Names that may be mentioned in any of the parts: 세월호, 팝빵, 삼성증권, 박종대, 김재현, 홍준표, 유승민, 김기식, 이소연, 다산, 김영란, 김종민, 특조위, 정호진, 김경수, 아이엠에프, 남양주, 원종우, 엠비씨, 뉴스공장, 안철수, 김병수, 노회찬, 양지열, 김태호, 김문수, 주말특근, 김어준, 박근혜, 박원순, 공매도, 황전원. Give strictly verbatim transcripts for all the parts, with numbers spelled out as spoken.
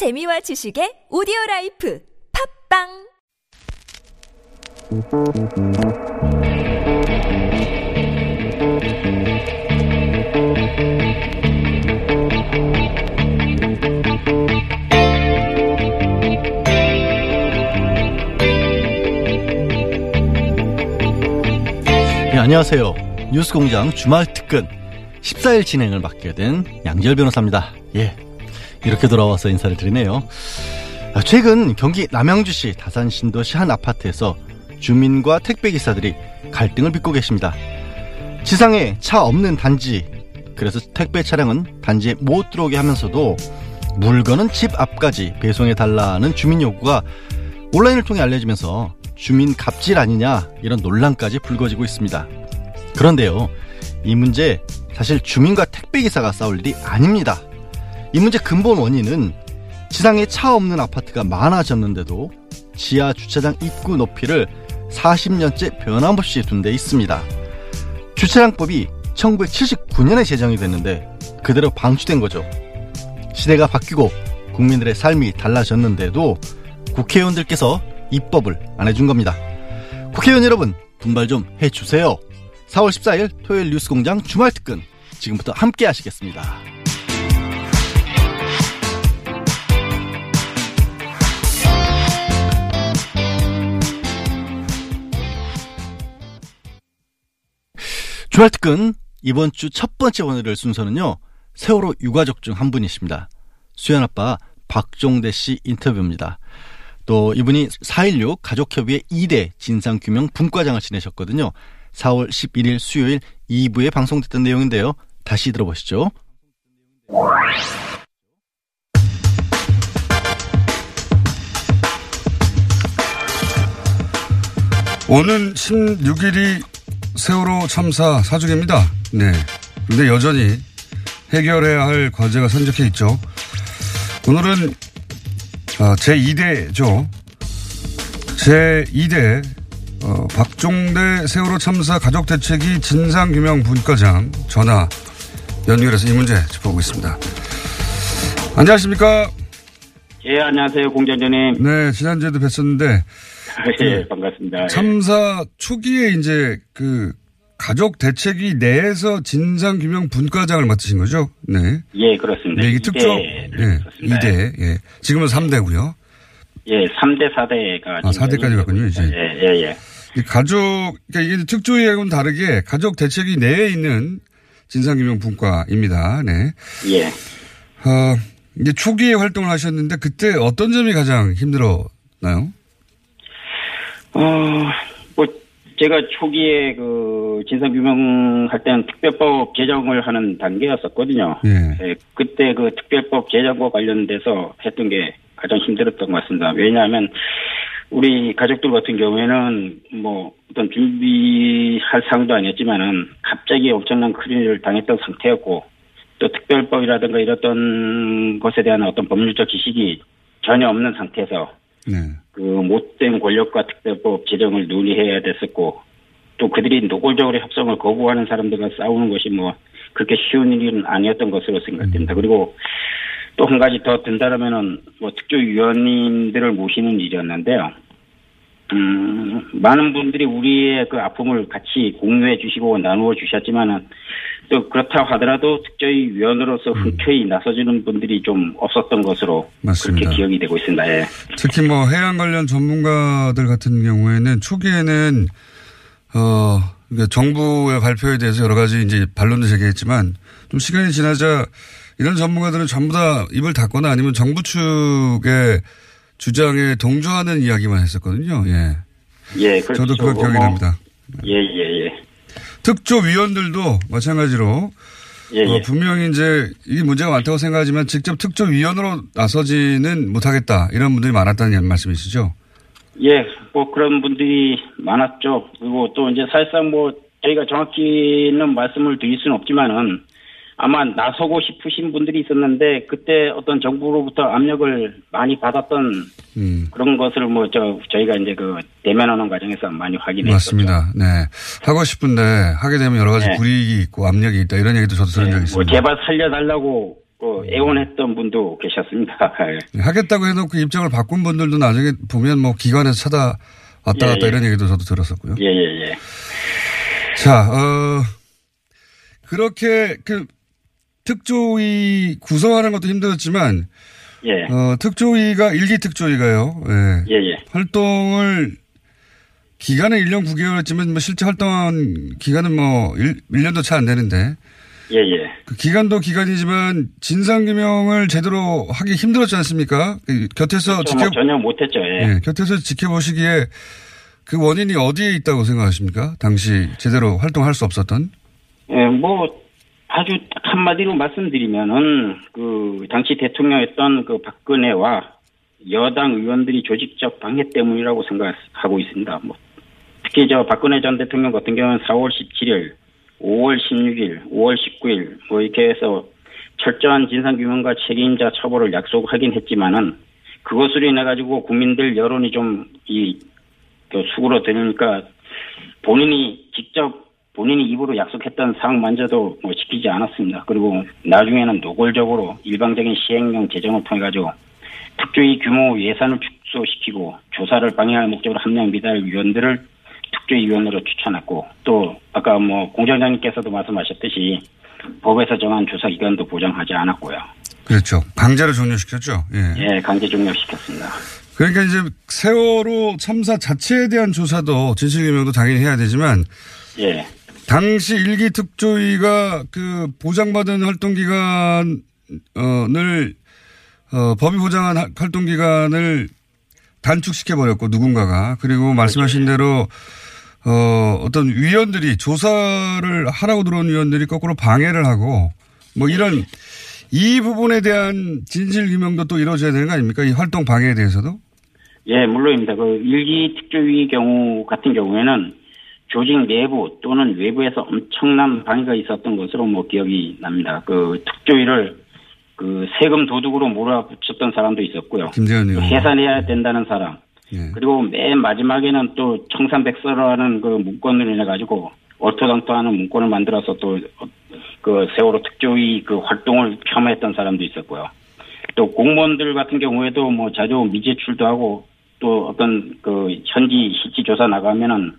재미와 지식의 오디오라이프 팝빵 네, 안녕하세요. 뉴스공장 주말특근 십사 일 진행을 맡게 된 양지열 변호사입니다. 예, 이렇게 돌아와서 인사를 드리네요. 최근 경기 남양주시 다산 신도시 한 아파트에서 주민과 택배기사들이 갈등을 빚고 계십니다. 지상에 차 없는 단지, 그래서 택배 차량은 단지에 못 들어오게 하면서도 물건은 집 앞까지 배송해달라는 주민 요구가 온라인을 통해 알려지면서 주민 갑질 아니냐 이런 논란까지 불거지고 있습니다. 그런데요, 이 문제 사실 주민과 택배기사가 싸울 일이 아닙니다. 이 문제 근본 원인은 지상에 차 없는 아파트가 많아졌는데도 지하 주차장 입구 높이를 사십 년째 변함없이 둔 데 있습니다. 주차장법이 천구백칠십구 년에 제정이 됐는데 그대로 방치된 거죠. 시대가 바뀌고 국민들의 삶이 달라졌는데도 국회의원들께서 입법을 안 해준 겁니다. 국회의원 여러분, 분발 좀 해주세요. 사월 십사일 토요일 뉴스공장 주말특근, 지금부터 함께 하시겠습니다. 주말특근 이번 주 첫 번째 오늘의 순서는요, 세월호 유가족 중 한 분이십니다. 수연 아빠 박종대 씨 인터뷰입니다. 또 이분이 사 일육 가족협의회 이 대 진상규명 분과장을 지내셨거든요. 사월 십일일 수요일 이 부에 방송됐던 내용인데요, 다시 들어보시죠. 오는 십육일이 세월호 참사 사주기입니다. 네. 근데 여전히 해결해야 할 과제가 산적해 있죠. 오늘은 어, 제이 대죠. 제이 대 어, 박종대 세월호 참사 가족대책위 진상규명 분과장 전화 연결해서 이 문제 짚어보겠습니다. 안녕하십니까? 예, 안녕하세요, 공장장님. 네, 지난주에도 뵀었는데. 예, 그 반갑습니다. 참사 초기에 이제 그 가족 대책위 내에서 진상규명 분과장을 맡으신 거죠? 네. 예, 그렇습니다. 네, 이게 특종. 네, 예, 이 대. 예. 지금은 삼 대고요. 예, 삼 대, 사 대가. 아, 사 대까지 갔군요, 이제. 예, 예, 예. 이 가족, 그러니까 이게 특조위하고는 다르게 가족 대책위 내에 있는 진상규명 분과입니다. 네. 예. 어, 이제 초기에 활동을 하셨는데 그때 어떤 점이 가장 힘들었나요? 어, 뭐, 제가 초기에 그, 진상규명할 때는 특별법 제정을 하는 단계였었거든요. 예. 예, 그때 그 특별법 제정과 관련돼서 했던 게 가장 힘들었던 것 같습니다. 왜냐하면, 우리 가족들 같은 경우에는 뭐, 어떤 준비할 사항도 아니었지만은, 갑자기 엄청난 큰일을 당했던 상태였고, 또 특별법이라든가 이랬던 것에 대한 어떤 법률적 지식이 전혀 없는 상태에서, 네. 그 못된 권력과 특별법 제정을 논의해야 됐었고, 또 그들이 노골적으로 협상을 거부하는 사람들과 싸우는 것이 뭐 그렇게 쉬운 일은 아니었던 것으로 생각됩니다. 음. 그리고 또 한 가지 더 든다라면은 뭐 특조위원님들을 모시는 일이었는데요. 음, 많은 분들이 우리의 그 아픔을 같이 공유해 주시고 나누어 주셨지만은 또 그렇다 하더라도 특조위원으로서 흔쾌히 음. 나서주는 분들이 좀 없었던 것으로 맞습니다. 그렇게 기억이 되고 있습니다. 예. 특히 뭐 해양 관련 전문가들 같은 경우에는 초기에는 어, 그러니까 정부의 발표에 대해서 여러 가지 이제 반론도 제기했지만 좀 시간이 지나자 이런 전문가들은 전부 다 입을 닫거나 아니면 정부 측의 주장에 동조하는 이야기만 했었거든요. 예. 예, 그렇죠. 저도 그걸 기억이 납니다. 예, 예, 예. 특조위원들도 마찬가지로 예, 예. 어, 분명히 이제 이 문제가 많다고 생각하지만 직접 특조위원으로 나서지는 못하겠다 이런 분들이 많았다는 말씀이시죠? 예, 뭐 그런 분들이 많았죠. 그리고 또 이제 사실상 뭐 저희가 정확히는 말씀을 드릴 수는 없지만은 아마 나서고 싶으신 분들이 있었는데 그때 어떤 정부로부터 압력을 많이 받았던 음. 그런 것을 뭐 저 저희가 이제 그 대면하는 과정에서 많이 확인했었죠. 맞습니다. 네, 하고 싶은데 하게 되면 여러 가지 네. 불이익이 있고 압력이 있다 이런 얘기도 저도 들은 네. 적이 있습니다. 뭐 제발 살려달라고 또 애원했던 분도 계셨습니다. 하겠다고 해놓고 입장을 바꾼 분들도 나중에 보면 뭐 기관에서 찾아 왔다 갔다 예, 이런 예. 얘기도 저도 들었었고요. 예, 예, 예. 자, 어, 그렇게 그 특조위 구성하는 것도 힘들었지만, 예. 어, 특조위가, 일기 특조위가요. 예. 예, 예. 활동을 기간은 일 년 구 개월이었지만 뭐 실제 활동한 기간은 뭐 일 년도 차 안 되는데. 예, 예. 그 기간도 기간이지만 진상규명을 제대로 하기 힘들었지 않습니까? 그 곁에서 그렇죠, 지켜. 뭐 전혀 못했죠, 예. 예. 곁에서 지켜보시기에 그 원인이 어디에 있다고 생각하십니까? 당시 제대로 활동할 수 없었던? 예, 뭐, 아주 딱 한마디로 말씀드리면은 그 당시 대통령이었던 그 박근혜와 여당 의원들이 조직적 방해 때문이라고 생각하고 있습니다. 뭐 특히 저 박근혜 전 대통령 같은 경우는 사월 십칠일, 오월 십육일, 오월 십구일 뭐 이렇게 해서 철저한 진상규명과 책임자 처벌을 약속하긴 했지만은 그것으로 인해 가지고 국민들 여론이 좀 이 숙으로 되니까 본인이 직접 본인이 입으로 약속했던 사항만저도 뭐 지키지 않았습니다. 그리고 나중에는 노골적으로 일방적인 시행령 제정을 통해 가지고 특조위 규모 예산을 축소시키고 조사를 방해할 목적으로 함량 미달 위원들을 특조위원으로 추천했고 또 아까 뭐 공장장님께서도 말씀하셨듯이 법에서 정한 조사 기간도 보장하지 않았고요. 그렇죠. 강제로 종료시켰죠. 예, 예 강제 종료시켰습니다. 그러니까 이제 세월호 참사 자체에 대한 조사도 진실규명도 당연히 해야 되지만 예. 당시 일기 특조위가 그 보장받은 활동기간을, 어, 법이 보장한 활동기간을 단축시켜버렸고, 누군가가. 그리고 말씀하신 대로, 어, 어떤 위원들이 조사를 하라고 들어온 위원들이 거꾸로 방해를 하고, 뭐 이런, 이 부분에 대한 진실규명도 또 이루어져야 되는 거 아닙니까? 이 활동 방해에 대해서도? 예, 물론입니다. 그 일기 특조위 경우 같은 경우에는 조직 내부 또는 외부에서 엄청난 방해가 있었던 것으로 뭐 기억이 납니다. 그 특조위를 그 세금 도둑으로 몰아붙였던 사람도 있었고요. 김재현 의원. 해산해야 된다는 사람. 예. 그리고 맨 마지막에는 또 청산백서라는 그 문건으로 인해 가지고 얼토당토하는 문건을 만들어서 또 그 세월호 특조위 그 활동을 폄하했던 사람도 있었고요. 또 공무원들 같은 경우에도 뭐 자주 미제출도 하고 또 어떤 그 현지 실지 조사 나가면은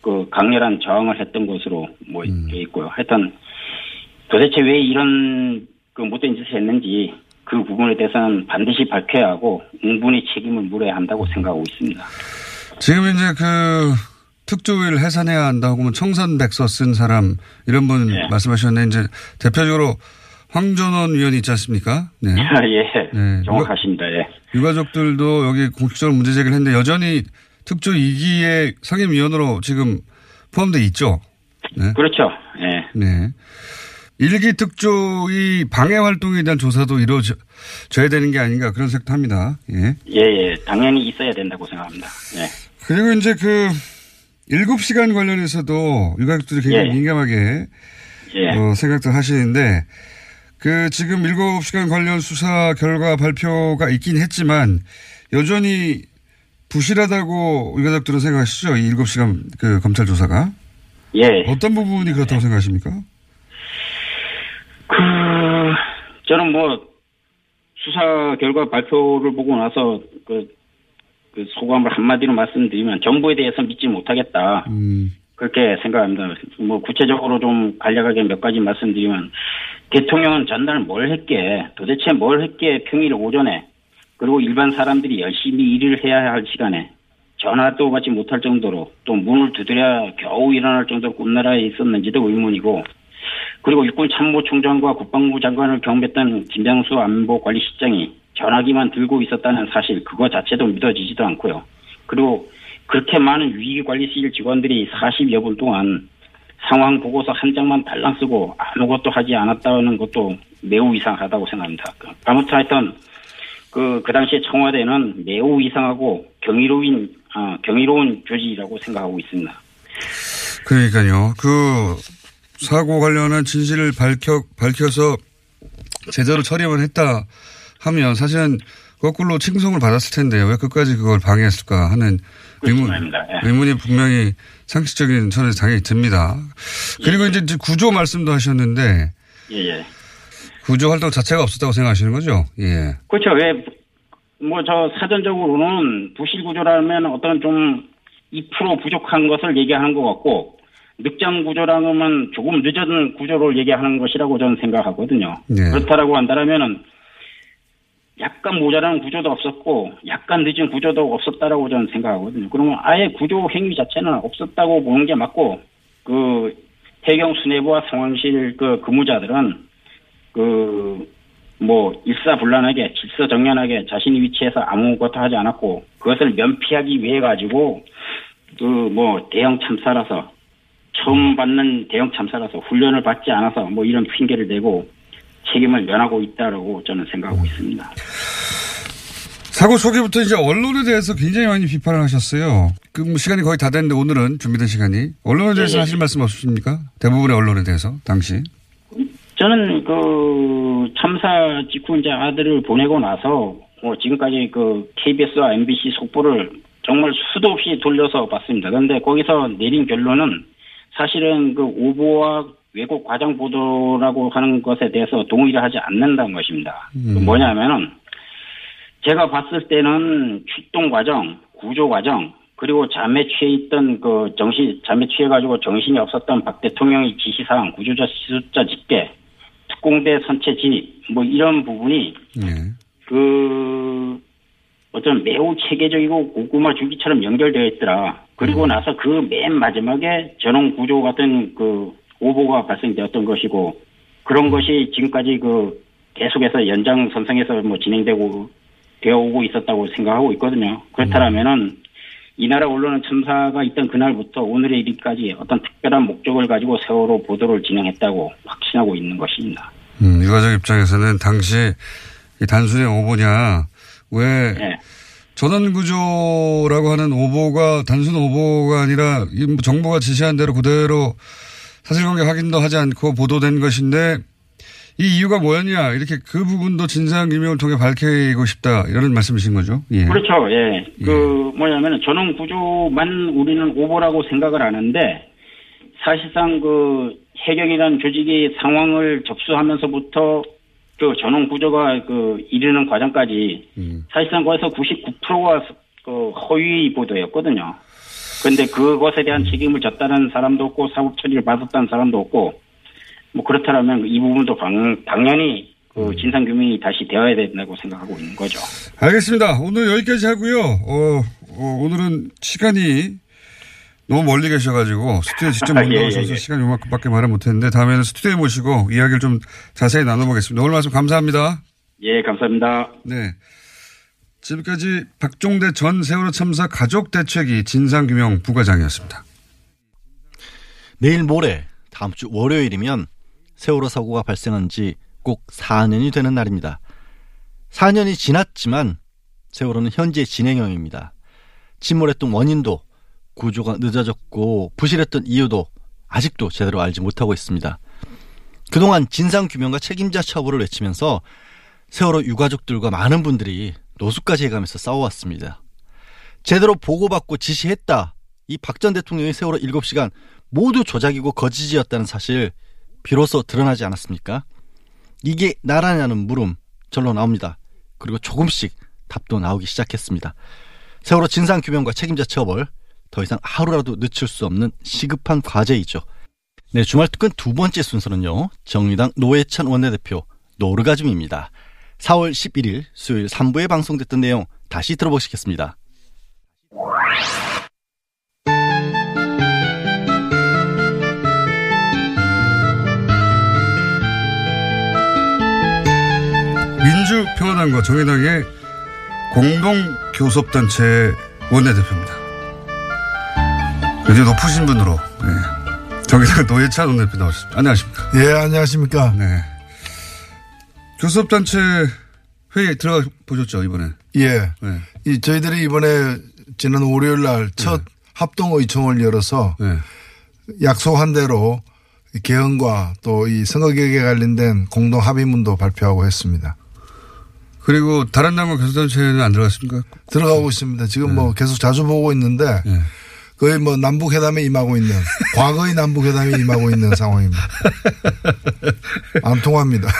그 강렬한 저항을 했던 것으로 뭐 음. 있고요. 하여튼 도대체 왜 이런 그 못된 짓을 했는지 그 부분에 대해서는 반드시 밝혀야 하고 응분히 책임을 물어야 한다고 생각하고 있습니다. 지금 이제 그 특조위를 해산해야 한다고 하면 청산백서 쓴 사람 이런 분 네. 말씀하셨는데 이제 대표적으로 황전원 위원이 있지 않습니까? 네. 예. 네. 정확하십니다. 예. 유가족들도 여기 공식적으로 문제 제기를 했는데 여전히 특조 이 기의 상임위원으로 지금 포함되어 있죠? 네. 그렇죠. 예. 네. 일 기 특조위 방해 활동에 대한 조사도 이루어져야 되는 게 아닌가 그런 생각도 합니다. 예. 예, 예. 당연히 있어야 된다고 생각합니다. 예. 그리고 이제 그 일곱 시간 관련해서도 유가족들이 굉장히 예. 민감하게 예. 어, 생각도 하시는데 그 지금 일곱 시간 관련 수사 결과 발표가 있긴 했지만 여전히 부실하다고 유가족들은 생각하시죠? 이 일곱 시간 그 검찰 조사가. 예. 어떤 부분이 그렇다고 예. 생각하십니까? 그, 저는 뭐, 수사 결과 발표를 보고 나서 그, 그 소감을 한마디로 말씀드리면 정부에 대해서 믿지 못하겠다. 음. 그렇게 생각합니다. 뭐, 구체적으로 좀 간략하게 몇 가지 말씀드리면 대통령은 전날 뭘 했기에 도대체 뭘 했기에 평일 오전에 그리고 일반 사람들이 열심히 일을 해야 할 시간에 전화도 받지 못할 정도로 또 문을 두드려 겨우 일어날 정도로 꿈나라에 있었는지도 의문이고 그리고 육군 참모총장과 국방부 장관을 경비했던 김병수 안보관리실장이 전화기만 들고 있었다는 사실 그거 자체도 믿어지지도 않고요. 그리고 그렇게 많은 위기관리실 직원들이 사십여 분 동안 상황 보고서 한 장만 달랑 쓰고 아무것도 하지 않았다는 것도 매우 이상하다고 생각합니다. 아무튼 하여튼 그, 그 당시에 청와대는 매우 이상하고 경이로운, 아, 경이로운 조직이라고 생각하고 있습니다. 그러니까요. 그 사고 관련한 진실을 밝혀, 밝혀서 제대로 처리만 했다 하면 사실은 거꾸로 칭송을 받았을 텐데 왜 끝까지 그걸 방해했을까 하는 의문, 예. 의문이 분명히 상식적인 선에서 당연히 듭니다. 그리고 예. 이제 구조 말씀도 하셨는데. 예, 예. 구조 활동 자체가 없었다고 생각하시는 거죠? 예. 그렇죠. 왜, 뭐, 저 사전적으로는 부실 구조라면 어떤 좀 이 퍼센트 부족한 것을 얘기하는 것 같고, 늑장 구조라면 조금 늦은 구조를 얘기하는 것이라고 저는 생각하거든요. 예. 그렇다라고 한다면은 약간 모자란 구조도 없었고, 약간 늦은 구조도 없었다라고 저는 생각하거든요. 그러면 아예 구조 행위 자체는 없었다고 보는 게 맞고, 그, 해경수 내부와 상황실 그 근무자들은 그, 뭐, 일사불란하게, 질서정연하게 자신의 위치에서 아무것도 하지 않았고, 그것을 면피하기 위해 가지고, 그, 뭐, 대형 참사라서, 처음 받는 대형 참사라서 훈련을 받지 않아서 뭐 이런 핑계를 대고 책임을 면하고 있다라고 저는 생각하고 있습니다. 사고 초기부터 이제 언론에 대해서 굉장히 많이 비판을 하셨어요. 그 시간이 거의 다 됐는데 오늘은 준비된 시간이. 언론에 대해서 네. 하실 말씀 없으십니까? 대부분의 언론에 대해서, 당시. 저는 그 참사 직후 이제 아들을 보내고 나서 뭐 지금까지 그 케이비에스와 엠비씨 속보를 정말 수도 없이 돌려서 봤습니다. 그런데 거기서 내린 결론은 사실은 그 오보와 왜곡 과장 보도라고 하는 것에 대해서 동의를 하지 않는다는 것입니다. 음. 뭐냐면은 제가 봤을 때는 출동 과정, 구조 과정, 그리고 잠에 취해 있던 그 정신, 잠에 취해가지고 정신이 없었던 박 대통령의 지시사항, 구조자 숫자 집계, 특공대 선체 진입, 뭐 이런 부분이, 네. 그, 어떤 매우 체계적이고 고구마 줄기처럼 연결되어 있더라. 그리고 음. 나서 그 맨 마지막에 전원 구조 같은 그 오보가 발생되었던 것이고, 그런 것이 지금까지 그 계속해서 연장선상에서 뭐 진행되고, 되어 오고 있었다고 생각하고 있거든요. 그렇다면은, 이 나라 언론은 참사가 있던 그날부터 오늘의 일까지 어떤 특별한 목적을 가지고 세월호 보도를 진행했다고 확신하고 있는 것입니다. 음, 유가족 입장에서는 당시 이 단순히 오보냐, 왜 네. 전원구조라고 하는 오보가 단순 오보가 아니라 정부가 지시한 대로 그대로 사실관계 확인도 하지 않고 보도된 것인데 이 이유가 뭐였냐, 이렇게 그 부분도 진상규명을 통해 밝히고 싶다, 이런 말씀이신 거죠? 예. 그렇죠, 예. 그, 예. 뭐냐면, 전원 구조만 우리는 오보라고 생각을 하는데, 사실상 그, 해경이라는 조직이 상황을 접수하면서부터 그 전원 구조가 그, 이르는 과정까지, 음. 사실상 거기서 구십구 퍼센트가 그, 허위 보도였거든요. 근데 그것에 대한 책임을 졌다는 사람도 없고, 사법 처리를 받았다는 사람도 없고, 뭐 그렇다면 이 부분도 방, 당연히 그 진상규명이 다시 되어야 된다고 생각하고 있는 거죠. 알겠습니다. 오늘 여기까지 하고요. 어, 어, 오늘은 시간이 너무 멀리 계셔가지고 스튜디오에 직접 못 나오셔서 예, 예. 시간이 요만큼밖에 말을 못했는데 다음에는 스튜디오에 모시고 이야기를 좀 자세히 나눠보겠습니다. 오늘 말씀 감사합니다. 예, 감사합니다. 네, 지금까지 박종대 전 세월호 참사 가족대책위 진상규명 부과장이었습니다. 내일 모레 다음 주 월요일이면 세월호 사고가 발생한 지 꼭 사 년이 되는 날입니다. 사 년이 지났지만 세월호는 현재 진행형입니다. 침몰했던 원인도, 구조가 늦어졌고 부실했던 이유도 아직도 제대로 알지 못하고 있습니다. 그동안 진상규명과 책임자 처벌을 외치면서 세월호 유가족들과 많은 분들이 노숙까지 해가면서 싸워왔습니다. 제대로 보고받고 지시했다, 이 박 전 대통령의 세월호 일곱 시간 모두 조작이고 거짓이었다는 사실 비로소 드러나지 않았습니까? 이게 나라냐는 물음 절로 나옵니다. 그리고 조금씩 답도 나오기 시작했습니다. 세월호 진상규명과 책임자 처벌, 더 이상 하루라도 늦출 수 없는 시급한 과제이죠. 네, 주말 특근 두 번째 순서는요, 정의당 노회찬 원내대표 노르가즘입니다. 사월 십일일 수요일 삼 부에 방송됐던 내용 다시 들어보시겠습니다. 민주평화당과 정의당의 공동교섭단체 원내대표입니다. 굉장히 높으신 분으로, 네. 정의당 노회찬 원내대표 나오셨습니다. 안녕하십니까. 예, 안녕하십니까. 네. 교섭단체 회의 들어가 보셨죠, 이번에? 예. 네. 이, 저희들이 이번에 지난 월요일 날 첫 네. 합동의총을 열어서 네. 약속한 대로 개헌과 또 이 선거개혁에 관련된 공동 합의문도 발표하고 했습니다. 그리고 다른 당과 교섭단체는 안 들어갔습니까? 들어가고 있습니다. 지금 네. 뭐 계속 자주 보고 있는데 네. 거의 뭐 남북회담에 임하고 있는 과거의 남북회담에 임하고 있는 상황입니다. 안 통합니다.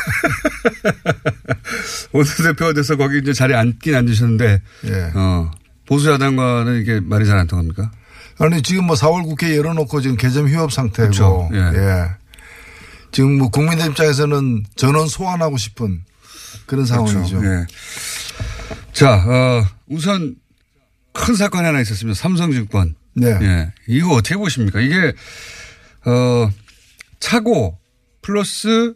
원내 대표가 돼서 거기 이제 자리에 앉긴 앉으셨는데 예. 어, 보수야당과는 이게 말이 잘 안 통합니까? 아니 지금 뭐 사월 국회 열어놓고 지금 개점 휴업 상태고 그렇죠. 예. 예. 지금 뭐 국민들 입장에서는 전원 소환하고 싶은 그런 상황이죠. 그렇죠. 예. 자, 어, 우선 큰 사건이 하나 있었습니다. 삼성증권. 네. 예. 이거 어떻게 보십니까? 이게, 어, 차고 플러스,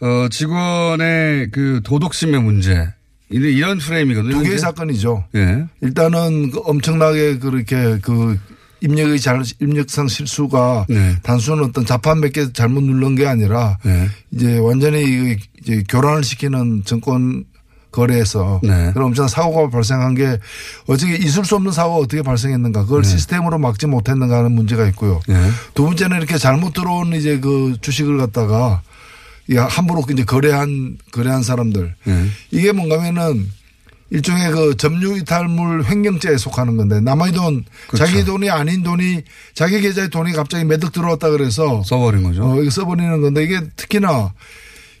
어, 직원의 그 도덕심의 문제. 이런 프레임이거든요. 두 개의 이제? 사건이죠. 예. 일단은 엄청나게 그렇게 그 입력의 잘, 입력상 실수가 네. 단순한 어떤 자판 몇 개 잘못 누른 게 아니라 네. 이제 완전히 이제 교란을 시키는 정권 거래에서 네. 그런 엄청난 사고가 발생한 게 어떻게 있을 수 없는 사고가 어떻게 발생했는가 그걸 네. 시스템으로 막지 못했는가 하는 문제가 있고요. 네. 두 번째는 이렇게 잘못 들어온 이제 그 주식을 갖다가 함부로 이제 거래한 거래한 사람들 네. 이게 뭔가면은 일종의 그 점유 이탈물 횡령죄에 속하는 건데 남의 돈 그렇죠. 자기 돈이 아닌 돈이 자기 계좌에 돈이 갑자기 매득 들어왔다 그래서 써버린 거죠. 어, 이거 써버리는 건데 이게 특히나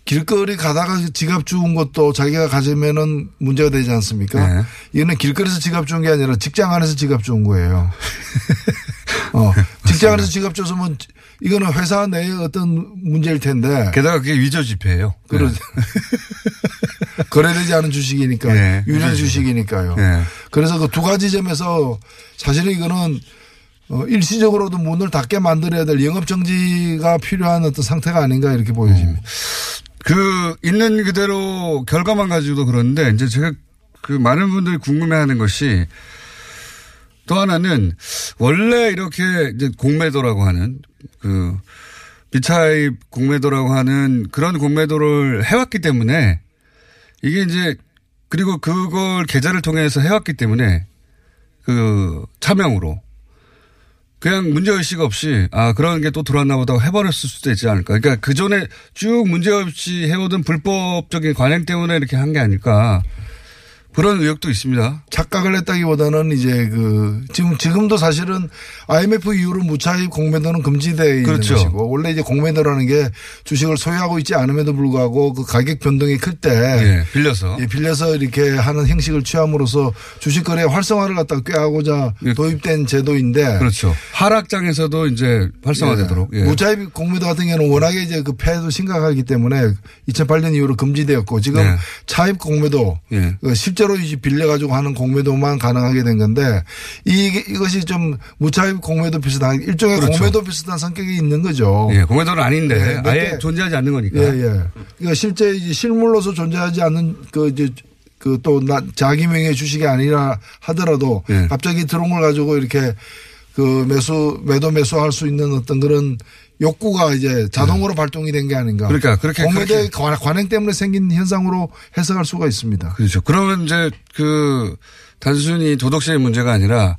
길거리 가다가 지갑 주운 것도 자기가 가지면은 문제가 되지 않습니까? 네. 이거는 길거리에서 지갑 주운 게 아니라 직장 안에서 지갑 주운 거예요. 어. 직장 안에서 지갑 주웠으면 이거는 회사 내의 어떤 문제일 텐데. 게다가 그게 위조 지폐예요. 그러죠. 네. 거래되지 않은 주식이니까. 네. 유료 주식이니까요. 네. 그래서 그 두 가지 점에서 사실은 이거는 어, 일시적으로도 문을 닫게 만들어야 될 영업정지가 필요한 어떤 상태가 아닌가 이렇게 보여집니다. 음. 그 있는 그대로 결과만 가지고도 그런데 이제 제가 그 많은 분들이 궁금해하는 것이 또 하나는 원래 이렇게 이제 공매도라고 하는 그 비차입 공매도라고 하는 그런 공매도를 해왔기 때문에 이게 이제 그리고 그걸 계좌를 통해서 해왔기 때문에 그 차명으로 그냥 문제의식 없이 아 그런 게 또 들어왔나 보다고 해버렸을 수도 있지 않을까. 그러니까 그전에 쭉 문제없이 해오던 불법적인 관행 때문에 이렇게 한 게 아닐까. 그런 의혹도 있습니다. 착각을 했다기보다는 이제 그 지금 지금도 사실은 아이엠에프 이후로 무차입 공매도는 금지되어 그렇죠. 있는 것이고 원래 이제 공매도라는 게 주식을 소유하고 있지 않음에도 불구하고 그 가격 변동이 클 때 예, 빌려서 예, 빌려서 이렇게 하는 형식을 취함으로써 주식 거래 활성화를 갖다 꾀하고자 예. 도입된 제도인데 그렇죠. 하락장에서도 이제 활성화되도록 예. 예. 무차입 공매도 같은 경우는 워낙에 이제 그 폐해도 심각하기 때문에 이천팔 년 이후로 금지되었고 지금 예. 차입 공매도 예. 실제로 빌려가지고 하는 공매도만 가능하게 된 건데 이게 이것이 좀 무차입 공매도 비슷한 일종의 그렇죠. 공매도 비슷한 성격이 있는 거죠. 예, 공매도는 아닌데 예, 아예 존재하지 않는 거니까. 예, 예. 그러니까 실제 이제 실물로서 존재하지 않는 그 이제 그 또 자기 명의 주식이 아니라 하더라도 예. 갑자기 들어온 걸 가지고 이렇게 그 매수 매도 매수할 수 있는 어떤 그런 욕구가 이제 자동으로 네. 발동이 된 게 아닌가. 그러니까 그렇게 공매도의 관행 때문에 생긴 현상으로 해석할 수가 있습니다. 그렇죠. 그러면 이제 그 단순히 도덕심의 문제가 아니라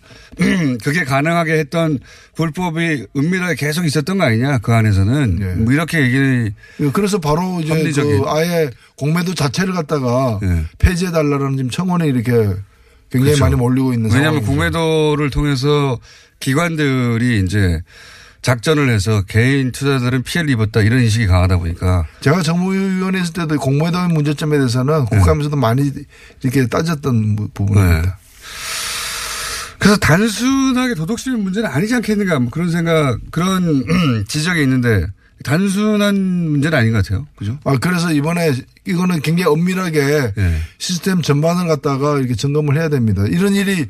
그게 가능하게 했던 불법이 은밀하게 계속 있었던 거 아니냐 그 안에서는 네. 뭐 이렇게 얘기를. 그래서 바로 이제 합리적인. 그 아예 공매도 자체를 갖다가 네. 폐지해 달라는 지금 청원에 이렇게 굉장히 그렇죠. 많이 몰리고 있는 상황. 왜냐하면 공매도를 통해서 기관들이 이제. 작전을 해서 개인 투자자들은 피해를 입었다 이런 인식이 강하다 보니까 제가 정무위원회 있을 때도 공매도의 문제점에 대해서는 국감에서도 네. 많이 이렇게 따졌던 부분입니다. 네. 그래서 단순하게 도덕심의 문제는 아니지 않겠는가 뭐 그런 생각 그런 지적이 있는데 단순한 문제는 아닌 것 같아요. 그죠? 아, 그래서 이번에 이거는 굉장히 엄밀하게 네. 시스템 전반을 갖다가 이렇게 점검을 해야 됩니다. 이런 일이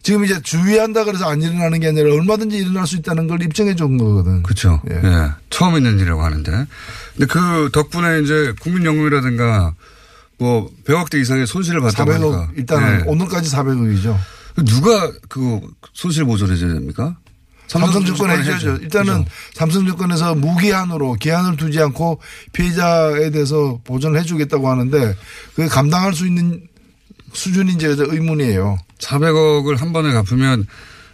지금 이제 주의한다 그래서 안 일어나는 게 아니라 얼마든지 일어날 수 있다는 걸 입증해 준 거거든. 그렇죠. 예. 예. 처음 있는 일이라고 하는데. 근데 그 덕분에 이제 국민연금이라든가 뭐 백억 대 이상의 손실을 받다 보니까. 일단은 예. 오늘까지 사백억이죠. 누가 그 손실 보조를 해줘야 됩니까? 삼성증권 해줘야죠. 일단은 그렇죠. 삼성증권에서 무기한으로 기한을 두지 않고 피해자에 대해서 보전을 해주겠다고 하는데 그게 감당할 수 있는 수준인지 의문이에요. 사백억을 한 번에 갚으면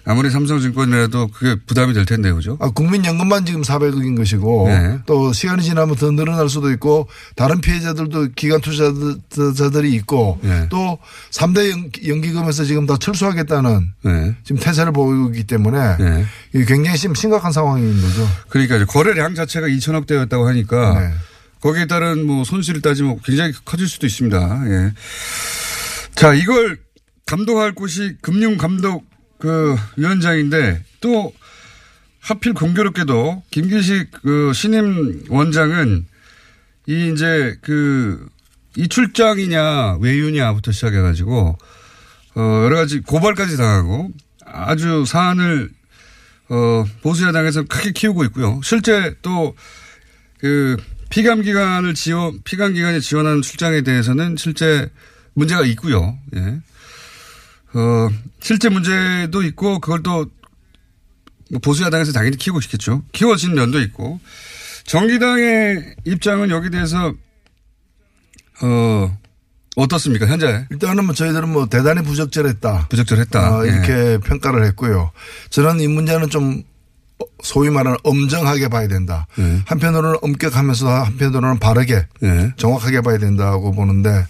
아무리 삼성증권이라도 그게 부담이 될 텐데, 그죠? 아, 국민연금만 지금 사백억인 것이고 네. 또 시간이 지나면 더 늘어날 수도 있고 다른 피해자들도 기관 투자자들이 있고 네. 또 삼 대 연기금에서 지금 다 철수하겠다는 네. 지금 태세를 보이고 있기 때문에 네. 굉장히 지금 심각한 상황인 거죠. 그러니까 거래량 자체가 이천억대였다고 하니까 네. 거기에 따른 뭐 손실을 따지면 굉장히 커질 수도 있습니다. 예. 자, 이걸 감독할 곳이 금융감독 그 위원장인데 또 하필 공교롭게도 김기식 그 신임 원장은 이 이제 그 이 출장이냐 외유냐부터 시작해가지고 어 여러 가지 고발까지 당하고 아주 사안을 어 보수야당에서 크게 키우고 있고요. 실제 또 그 피감 기관을 지원 피감 기관이 지원하는 출장에 대해서는 실제 문제가 있고요. 예. 어, 실제 문제도 있고 그걸 또 보수야당에서 당연히 키우고 싶겠죠. 키워진 면도 있고. 정의당의 입장은 여기 대해서 어, 어떻습니까 현재? 일단은 뭐 저희들은 뭐 대단히 부적절했다. 부적절했다. 어, 이렇게 예. 평가를 했고요. 저는 이 문제는 좀 소위 말하는 엄정하게 봐야 된다. 예. 한편으로는 엄격하면서 한편으로는 바르게 예. 정확하게 봐야 된다고 보는데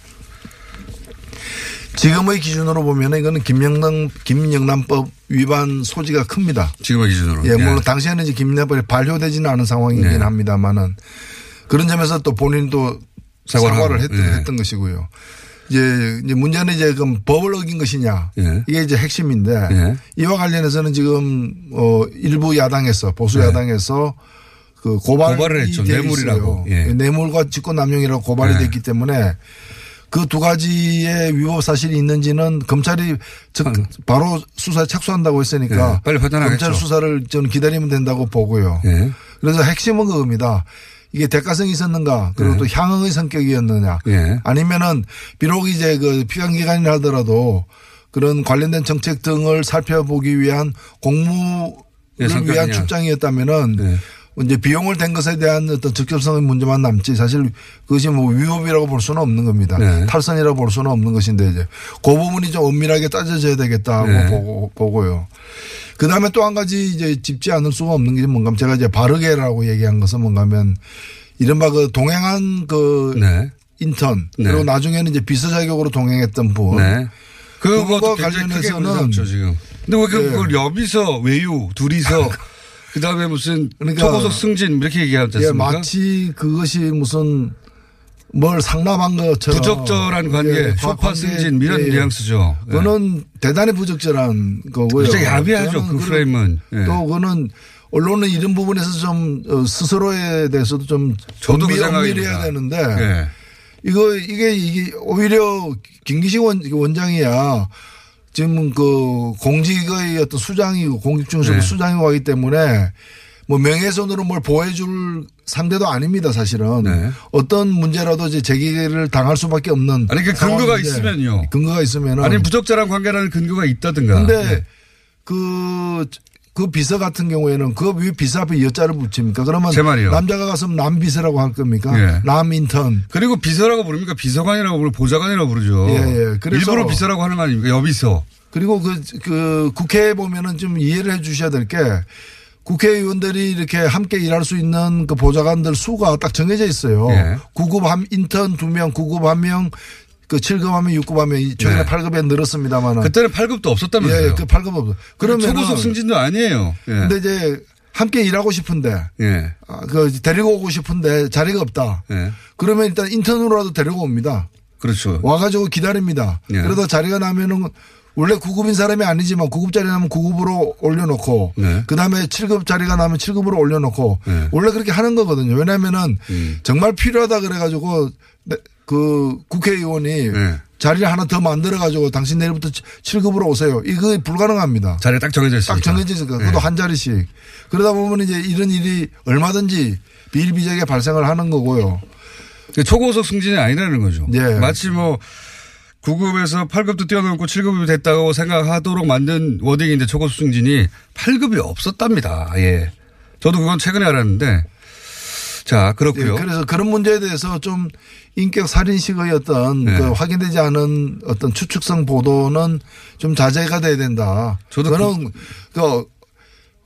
지금의 기준으로 보면 이거는 김영란, 김영란법 위반 소지가 큽니다. 지금의 기준으로. 예, 물론 예. 당시에는 이제 김영란법이 발효되지는 않은 상황이긴 예. 합니다만은 그런 점에서 또 본인도 사과를, 사과를 했던, 예. 했던 것이고요. 이제, 이제 문제는 이제 그럼 법을 어긴 것이냐. 예. 이게 이제 핵심인데 예. 이와 관련해서는 지금 어, 일부 야당에서 보수 예. 야당에서 그 고발이 고발을 했죠. 뇌물이라고. 예. 뇌물과 직권남용이라고 고발이 예. 됐기 때문에 그 두 가지의 위법 사실이 있는지는 검찰이 즉 바로 수사에 착수한다고 했으니까 네, 빨리 검찰 수사를 저는 기다리면 된다고 보고요. 네. 그래서 핵심은 그겁니다. 이게 대가성이 있었는가 그리고 네. 또 향응의 성격이었느냐 네. 아니면은 비록 이제 그 피감기관이라 하더라도 그런 관련된 정책 등을 살펴보기 위한 공무를 네, 위한 출장이었다면은 네. 이제 비용을 댄 것에 대한 어떤 적절성의 문제만 남지 사실 그것이 뭐 위법이라고 볼 수는 없는 겁니다. 네. 탈선이라고 볼 수는 없는 것인데 이제 그 부분이 좀 엄밀하게 따져져야 되겠다고 네. 보고, 보고요. 그 다음에 또 한 가지 이제 짚지 않을 수가 없는 게 뭔가 하면 제가 이제 바르게라고 얘기한 것은 뭔가 하면 이른바 그 동행한 그 네. 인턴 그리고 네. 나중에는 이제 비서 자격으로 동행했던 분. 네. 그것과 관련해서는. 지금. 근데 왜 그걸 네. 여비서 외유 둘이서 그 다음에 무슨 그러니까 초고속 승진 이렇게 얘기하지 않습니까? 예, 마치 그것이 무슨 뭘 상납한 것처럼. 부적절한 관계, 예, 초파 승진 이런 예, 뉘앙스죠. 예. 그거는 대단히 부적절한 거고요. 진짜 야비하죠. 그 프레임은. 예. 또 그거는 언론은 이런 부분에서 좀 스스로에 대해서도 좀 정밀해야 되는데 예. 이거 이게, 이게 오히려 김기식 원, 원장이야. 지금 그 공직의 어떤 수장이고 공직중심의 네. 수장이고 하기 때문에 뭐 명예훼손으로 뭘 보호해 줄 상대도 아닙니다 사실은. 네. 어떤 문제라도 이제 제기를 당할 수밖에 없는. 아니, 그 근거가 있으면요. 근거가 있으면. 아니, 부적절한 관계라는 근거가 있다든가. 근데 네. 그, 그 비서 같은 경우에는 그 위 비서 앞에 여자를 붙입니까? 그러면 제 말이요. 남자가 가서 남비서라고 할 겁니까? 네. 남인턴. 그리고 비서라고 부릅니까? 비서관이라고 부르고 보좌관이라고 부르죠. 예, 예. 그래서 일부러 비서라고 하는 거 아닙니까? 여비서. 그리고 그, 그 국회에 보면은 좀 이해를 해 주셔야 될 게 국회의원들이 이렇게 함께 일할 수 있는 그 보좌관들 수가 딱 정해져 있어요. 예. 구급 한 인턴 두 명, 구급 한 명, 그 칠급하면 육급하면 최근에 예. 팔급에 늘었습니다만. 그때는 팔급도 없었다면서요. 예, 그 팔급 없어. 그러면 초고속 승진도 아니에요. 예. 근데 이제 함께 일하고 싶은데, 예. 그 데리고 오고 싶은데 자리가 없다. 예. 그러면 일단 인턴으로라도 데리고 옵니다. 그렇죠. 와가지고 기다립니다. 예. 그러다 자리가 나면은. 원래 구급인 사람이 아니지만 구급자리 나면 구급으로 올려놓고 네. 그다음에 칠급자리가 나면 칠급으로 올려놓고 네. 원래 그렇게 하는 거거든요. 왜냐하면은 음. 정말 필요하다 그래가지고 그 국회의원이 네. 자리를 하나 더 만들어가지고 당신 내일부터 칠급으로 오세요. 이거 불가능합니다. 자리 딱 정해져 있습니다. 딱 정해져 있으니까 네. 그것도 한 자리씩. 그러다 보면 이제 이런 일이 얼마든지 비일비재하게 발생을 하는 거고요. 초고속 승진이 아니라는 거죠. 네. 마치 뭐. 구급에서 팔급도 뛰어넘고 칠급이 됐다고 생각하도록 만든 워딩인데 초고속 승진이 팔급이 없었답니다. 예. 저도 그건 최근에 알았는데 자, 그렇고요. 네, 그래서 그런 문제에 대해서 좀 인격 살인식의 어떤 네. 그 확인되지 않은 어떤 추측성 보도는 좀 자제가 돼야 된다. 저도 그건 그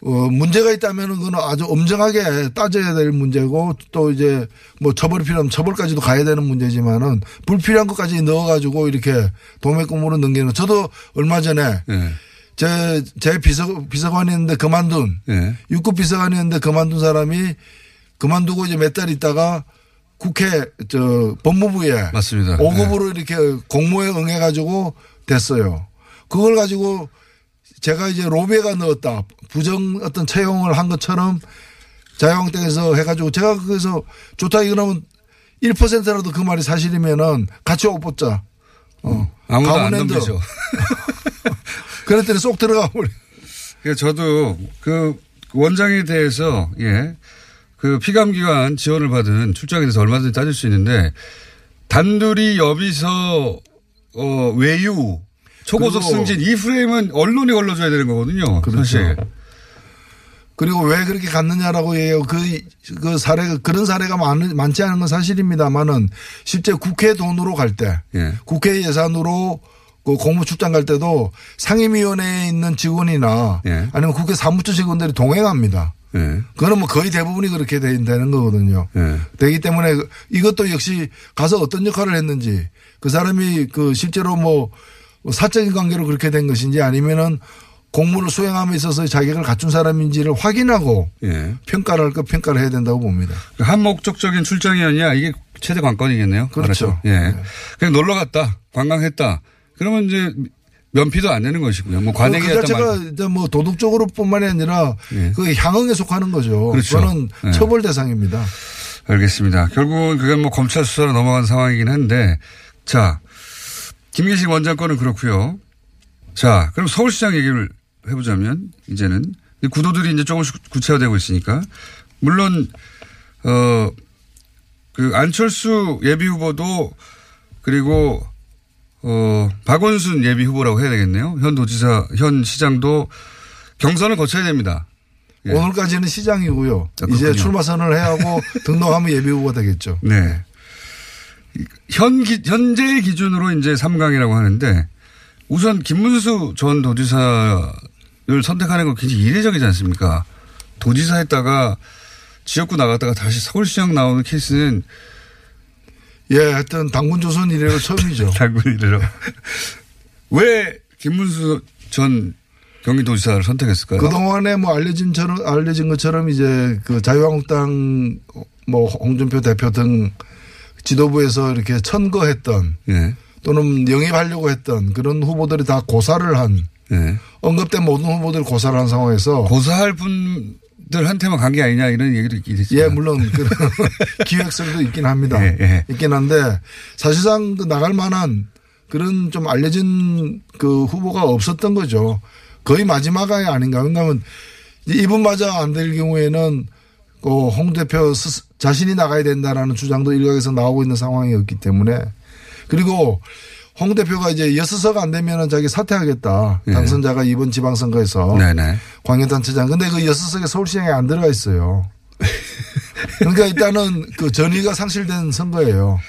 어, 문제가 있다면은 그건 아주 엄정하게 따져야 될 문제고 또 이제 뭐 처벌이 필요하면 처벌까지도 가야 되는 문제지만은 불필요한 것까지 넣어가지고 이렇게 도매금으로 넘기는. 저도 얼마 전에 네. 제, 제 비서, 비서관이었는데 그만둔 네. 육급 비서관이었는데 그만둔 사람이 그만두고 이제 몇 달 있다가 국회 저 법무부에 맞습니다. 오급으로 네. 이렇게 공모에 응해가지고 됐어요. 그걸 가지고 제가 이제 로비에가 넣었다. 부정 어떤 채용을 한 것처럼 자유한국당에서 해가지고 제가 그래서 좋다 이러면 일 퍼센트라도 그 말이 사실이면은 같이 옷 벗자. 어. 아무도 안 넘기죠. 그랬더니 쏙 들어가 버려. 저도 그 원장에 대해서 예. 그 피감기관 지원을 받은 출장에 대해서 얼마든지 따질 수 있는데 단둘이 여비서 어, 외유 초고속 승진 이 프레임은 언론이 걸러줘야 되는 거거든요. 그렇죠. 사실. 그리고 왜 그렇게 갔느냐라고 해요. 그, 그 사례, 그런 사례가 많, 많지 않은 건 사실입니다만은 실제 국회 돈으로 갈 때 예. 국회 예산으로 그 공무 출장 갈 때도 상임위원회에 있는 직원이나 예. 아니면 국회 사무처 직원들이 동행합니다. 예. 그거는 뭐 거의 대부분이 그렇게 되는 거거든요. 예. 되기 때문에 이것도 역시 가서 어떤 역할을 했는지 그 사람이 그 실제로 뭐 사적인 관계로 그렇게 된 것인지 아니면은 공무를 수행함에 있어서 자격을 갖춘 사람인지를 확인하고 예. 평가를 할 것 평가를 해야 된다고 봅니다. 한목적적인 출장이 아니야 이게 최대 관건이겠네요. 그렇죠. 예. 예. 그냥 놀러 갔다 관광했다 그러면 이제 면피도 안 되는 것이고요. 뭐 관행이 그 자체가 뭐 도덕적으로뿐만이 아니라 예. 그 향응에 속하는 거죠. 그렇죠. 그거는 예. 처벌 대상입니다. 알겠습니다. 결국은 그게 뭐 검찰 수사로 넘어간 상황이긴 한데 자. 김기식 원장 건은 그렇고요. 자, 그럼 서울시장 얘기를 해보자면 이제는 구도들이 이제 조금씩 구체화되고 있으니까 물론 어 그 안철수 예비 후보도 그리고 어 박원순 예비 후보라고 해야 되겠네요. 현 도지사, 현 시장도 경선을 거쳐야 됩니다. 예. 오늘까지는 시장이고요. 자, 이제 출마 선언을 해야 하고 등록하면 예비 후보가 되겠죠. 네. 현, 현재의 기준으로 이제 삼 강이라고 하는데 우선 김문수 전 도지사를 선택하는 건 굉장히 이례적이지 않습니까? 도지사 했다가 지역구 나갔다가 다시 서울시장 나오는 케이스는 예, 하여튼 당군 조선 이래로 처음이죠. 당군 이래로. 왜 김문수 전 경기도지사를 선택했을까요? 그동안에 뭐 알려진, 처럼, 알려진 것처럼 이제 그 자유한국당 뭐 홍준표 대표 등 지도부에서 이렇게 천거했던 예. 또는 영입하려고 했던 그런 후보들이 다 고사를 한 예. 언급된 모든 후보들이 고사를 한 상황에서 고사할 분들한테만 간 게 아니냐 이런 얘기도 있긴 있어요. 예, 물론 그런 기획설도 있긴 합니다. 예, 예. 있긴 한데 사실상 나갈 만한 그런 좀 알려진 그 후보가 없었던 거죠. 거의 마지막이 아닌가. 왜냐하면 이분마저 안 될 경우에는 그 홍 대표 스스, 자신이 나가야 된다라는 주장도 일각에서 나오고 있는 상황이었기 때문에 그리고 홍 대표가 이제 여섯 석 안 되면은 자기 사퇴하겠다. 네. 당선자가 이번 지방선거에서 네, 네. 광역단체장. 근데 그 여섯 석에 서울시장에 안 들어가 있어요. 그러니까 일단은 그 전의가 상실된 선거예요.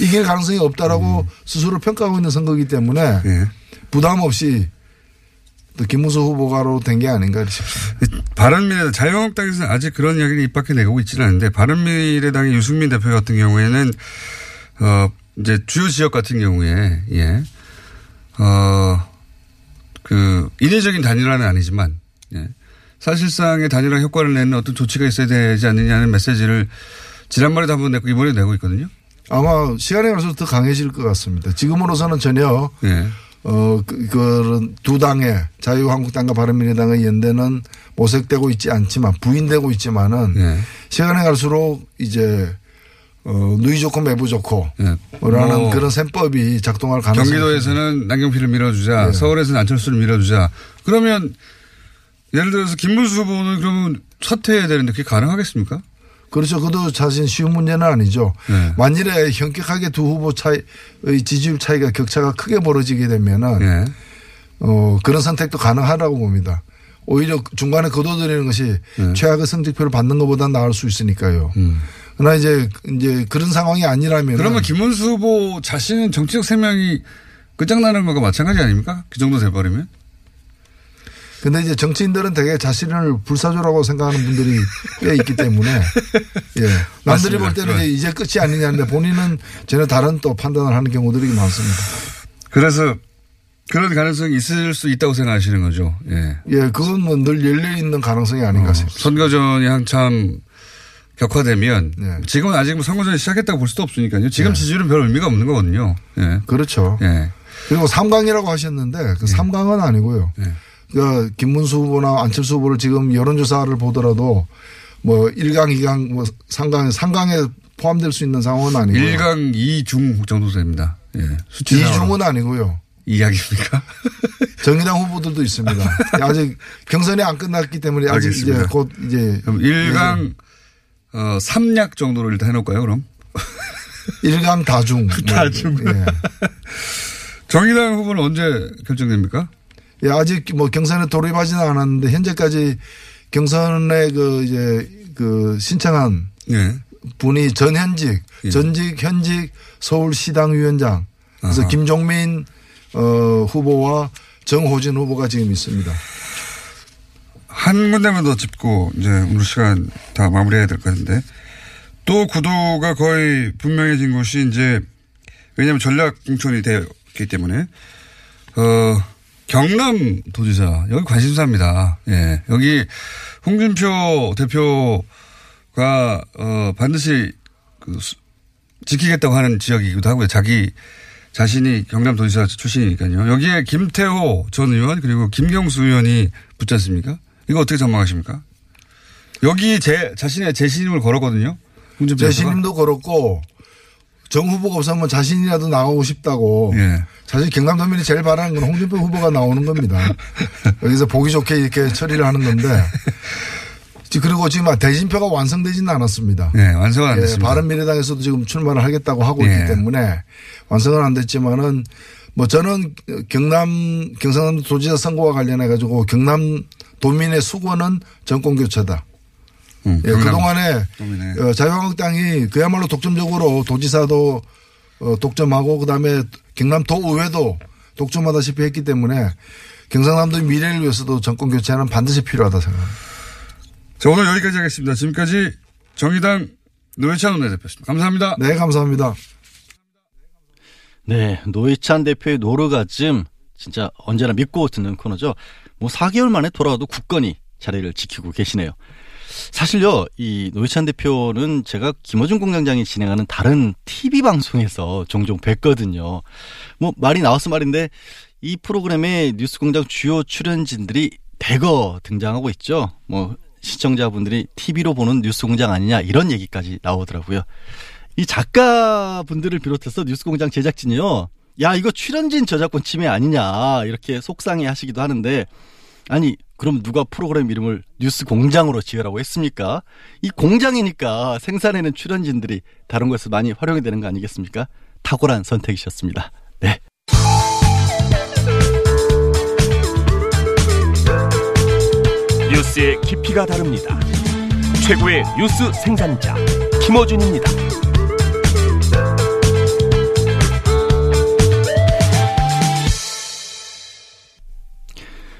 이길 가능성이 없다라고 음. 스스로 평가하고 있는 선거이기 때문에 네. 부담 없이 김문수 후보가로 된 게 아닌가 싶습니다. 바른미래당 자유한국당에서는 아직 그런 이야기를 입 밖에 내고 있지는 않은데 바른미래당의 유승민 대표 같은 경우에는 어 이제 주요 지역 같은 경우에 예 어 그 인위적인 단일화는 아니지만 예 사실상의 단일화 효과를 내는 어떤 조치가 있어야 되지 않느냐는 메시지를 지난번에도 한번 내고 이번에 내고 있거든요. 아마 시간이 갈수록 더 강해질 것 같습니다. 지금으로서는 전혀. 예. 어, 그, 그, 두 당의 자유한국당과 바른미래당의 연대는 모색되고 있지 않지만 부인되고 있지만은 예. 시간이 갈수록 이제 어, 누이 좋고 매부 좋고 예. 라는 뭐 그런 셈법이 작동할 가능성이 경기도에서는 남경필을 밀어주자 예. 서울에서는 안철수를 밀어주자 그러면 예를 들어서 김문수 후보는 그러면 사퇴해야 되는데 그게 가능하겠습니까? 그렇죠. 그것도 사실 쉬운 문제는 아니죠. 네. 만일에 현격하게 두 후보 차이의 지지율 차이가 격차가 크게 벌어지게 되면은 네. 어, 그런 선택도 가능하다고 봅니다. 오히려 중간에 거둬들이는 것이 네. 최악의 성적표를 받는 것보다 나을 수 있으니까요. 음. 그러나 이제 이제 그런 상황이 아니라면. 그러면 김문수 후보 자신은 정치적 생명이 끝장나는 것과 마찬가지 아닙니까? 그 정도 돼버리면. 근데 이제 정치인들은 되게 자신을 불사조라고 생각하는 분들이 꽤 있기 때문에 예. 남들이 맞습니다. 볼 때는 그래. 이제 끝이 아니냐는데 본인은 전혀 다른 또 판단을 하는 경우들이 많습니다. 그래서 그런 가능성이 있을 수 있다고 생각하시는 거죠. 예. 예, 그건 뭐 늘 열려 있는 가능성이 아닌가 어, 싶습니다. 선거전이 한참 격화되면 예. 지금은 아직 뭐 선거전이 시작했다고 볼 수도 없으니까요. 지금 예. 지지율은 별 의미가 없는 거거든요. 예. 그렇죠. 예. 그리고 삼강이라고 하셨는데 그 삼강은 예. 아니고요. 예. 그러니까 김문수 후보나 안철수 후보를 지금 여론조사를 보더라도 뭐 일강, 이강, 뭐 삼강, 삼강에 포함될 수 있는 상황은 아니고요. 일강, 이중 정도 됩니다. 예. 이중은 아니고요. 이야기입니까? 정의당 후보들도 있습니다. 아직 경선이 안 끝났기 때문에 아직 알겠습니다. 이제 곧 이제. 그럼 일강, 어, 삼 약 정도로 일단 해놓을까요, 그럼? 일강 다중. 다중. 예. 정의당 후보는 언제 결정됩니까? 예, 아직 뭐 경선에 돌입하지는 않았는데 현재까지 경선에 그 이제 그 신청한 예. 분이 전현직, 예. 전직 현직 서울시당 위원장 그래서 아하. 김종민 어, 후보와 정호진 후보가 지금 있습니다. 한 군데만 더 짚고 이제 오늘 시간 다 마무리해야 될 것 같은데 또 구도가 거의 분명해진 것이 이제 왜냐하면 전략 공천이 되었기 때문에 어. 경남 도지사 여기 관심사입니다. 예, 여기 홍준표 대표가 어, 반드시 그 수, 지키겠다고 하는 지역이기도 하고요. 자기 자신이 경남 도지사 출신이니까요. 여기에 김태호 전 의원 그리고 김경수 의원이 붙지 않습니까? 이거 어떻게 전망하십니까? 여기 제 자신의 재신임을 걸었거든요. 홍준표 재신임도 걸었고. 정 후보가 없으면 자신이라도 나가고 싶다고. 예. 사실 경남도민이 제일 바라는 건 홍준표 후보가 나오는 겁니다. 여기서 보기 좋게 이렇게 처리를 하는 건데. 그리고 지금 대진표가 완성되지는 않았습니다. 네, 완성은 안 예, 됐습니다. 바른미래당에서도 지금 출마를 하겠다고 하고 예. 있기 때문에 완성은 안 됐지만은 뭐 저는 경남 경상도지사 선거와 관련해 가지고 경남도민의 수고는 정권교체다. 음, 예, 그동안에 어, 자유한국당이 그야말로 독점적으로 도지사도 어, 독점하고 그다음에 경남도의회도 독점하다시피 했기 때문에 경상남도의 미래를 위해서도 정권교체는 반드시 필요하다 생각합니다. 자, 오늘 여기까지 하겠습니다. 지금까지 정의당 노회찬 원내대표였습니다. 감사합니다. 네, 감사합니다. 네, 노회찬 대표의 노르가즘 진짜 언제나 믿고 듣는 코너죠. 뭐 사 개월 만에 돌아와도 굳건히 자리를 지키고 계시네요. 사실요, 이 노회찬 대표는 제가 김어준 공장장이 진행하는 다른 티비 방송에서 종종 뵀거든요. 뭐 말이 나왔어 말인데 이 프로그램의 뉴스공장 주요 출연진들이 대거 등장하고 있죠. 뭐 시청자분들이 티비로 보는 뉴스공장 아니냐 이런 얘기까지 나오더라고요. 이 작가분들을 비롯해서 뉴스공장 제작진이요, 야 이거 출연진 저작권 침해 아니냐 이렇게 속상해하시기도 하는데 아니. 그럼 누가 프로그램 이름을 뉴스 공장으로 지으라고 했습니까? 이 공장이니까 생산해낸 출연진들이 다른 곳에서 많이 활용이 되는 거 아니겠습니까? 탁월한 선택이셨습니다. 네. 뉴스의 깊이가 다릅니다. 최고의 뉴스 생산자 김어준입니다.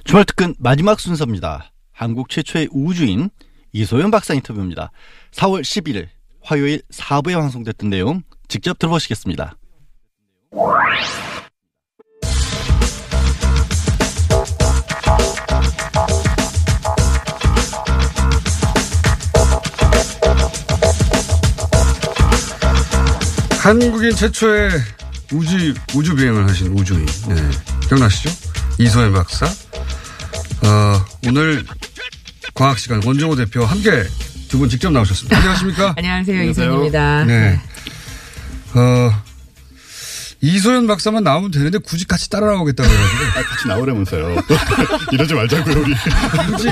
주말특근 마지막 순서입니다. 한국 최초의 우주인 이소연 박사 인터뷰입니다. 사월 십일일 화요일 사부에 방송됐던 내용 직접 들어보시겠습니다. 한국인 최초의 우주, 우주 비행을 하신 우주인. 네. 기억나시죠? 이소연 박사. 어, 오늘 과학시간 원종우 대표 함께 두 분 직접 나오셨습니다. 안녕하십니까? 안녕하세요. 이소연입니다. 네. 어, 이소연 박사만 나오면 되는데 굳이 같이 따라 나오겠다고 해가지고. 아, 같이 나오라면서요. 이러지 말자고요, 우리. 굳이.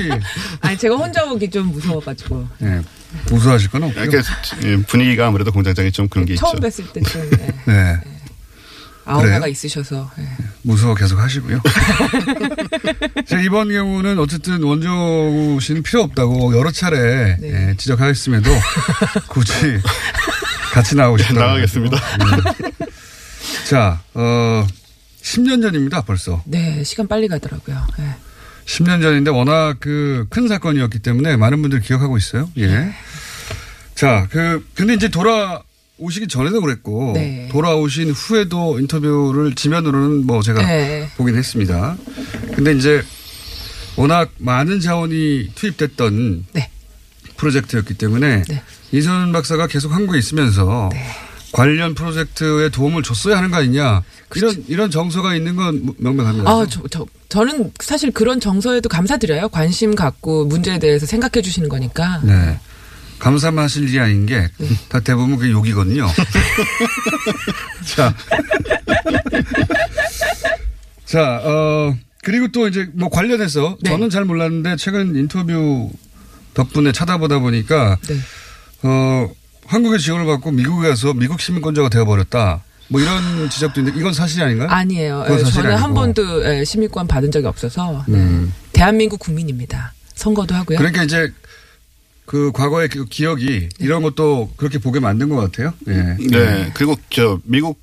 아니, 제가 혼자 오기 좀 무서워가지고. 네. 무서워하실 건 없고요. 그러니까 분위기가 아무래도 공장장이 좀 그런 게 처음 있죠. 처음 뵀을 때 좀. 네. 네. 아우라가 있으셔서. 예. 무서워 계속 하시고요. 제가 이번 경우는 어쨌든 원종우 씨는 필요 없다고 여러 차례 네. 예, 지적하였음에도 굳이 같이 나오신다고. 나가겠습니다. 네. 자, 어, 십 년 전입니다, 벌써. 네, 시간 빨리 가더라고요. 예. 십 년 전인데 워낙 그 큰 사건이었기 때문에 많은 분들 기억하고 있어요. 예. 자, 그, 근데 이제 돌아오시기 전에도 그랬고, 네. 돌아오신 후에도 인터뷰를 지면으로는 뭐 제가 네. 보긴 했습니다. 근데 이제 워낙 많은 자원이 투입됐던 네. 프로젝트였기 때문에 네. 이소연 박사가 계속 한국에 있으면서 네. 관련 프로젝트에 도움을 줬어야 하는 거 아니냐. 그렇죠. 이런, 이런 정서가 있는 건 명백합니다. 아, 저, 저, 저는 사실 그런 정서에도 감사드려요. 관심 갖고 문제에 대해서 생각해 주시는 거니까. 네. 감사만 하실 일이 아닌 게 다 네. 대부분 그게 욕이거든요. 자. 자, 어, 그리고 또 이제 뭐 관련해서 네. 저는 잘 몰랐는데 최근 인터뷰 덕분에 찾아보다 보니까 네. 어, 한국에 지원을 받고 미국에 가서 미국 시민권자가 되어버렸다. 뭐 이런 지적도 있는데 이건 사실이 아닌가요? 아니에요. 저는 아니고. 한 번도 시민권 받은 적이 없어서 음. 네. 대한민국 국민입니다. 선거도 하고요. 그러니까 이제 그 과거의 그 기억이 네. 이런 것도 그렇게 보게 만든 것 같아요. 네. 네. 그리고 저 미국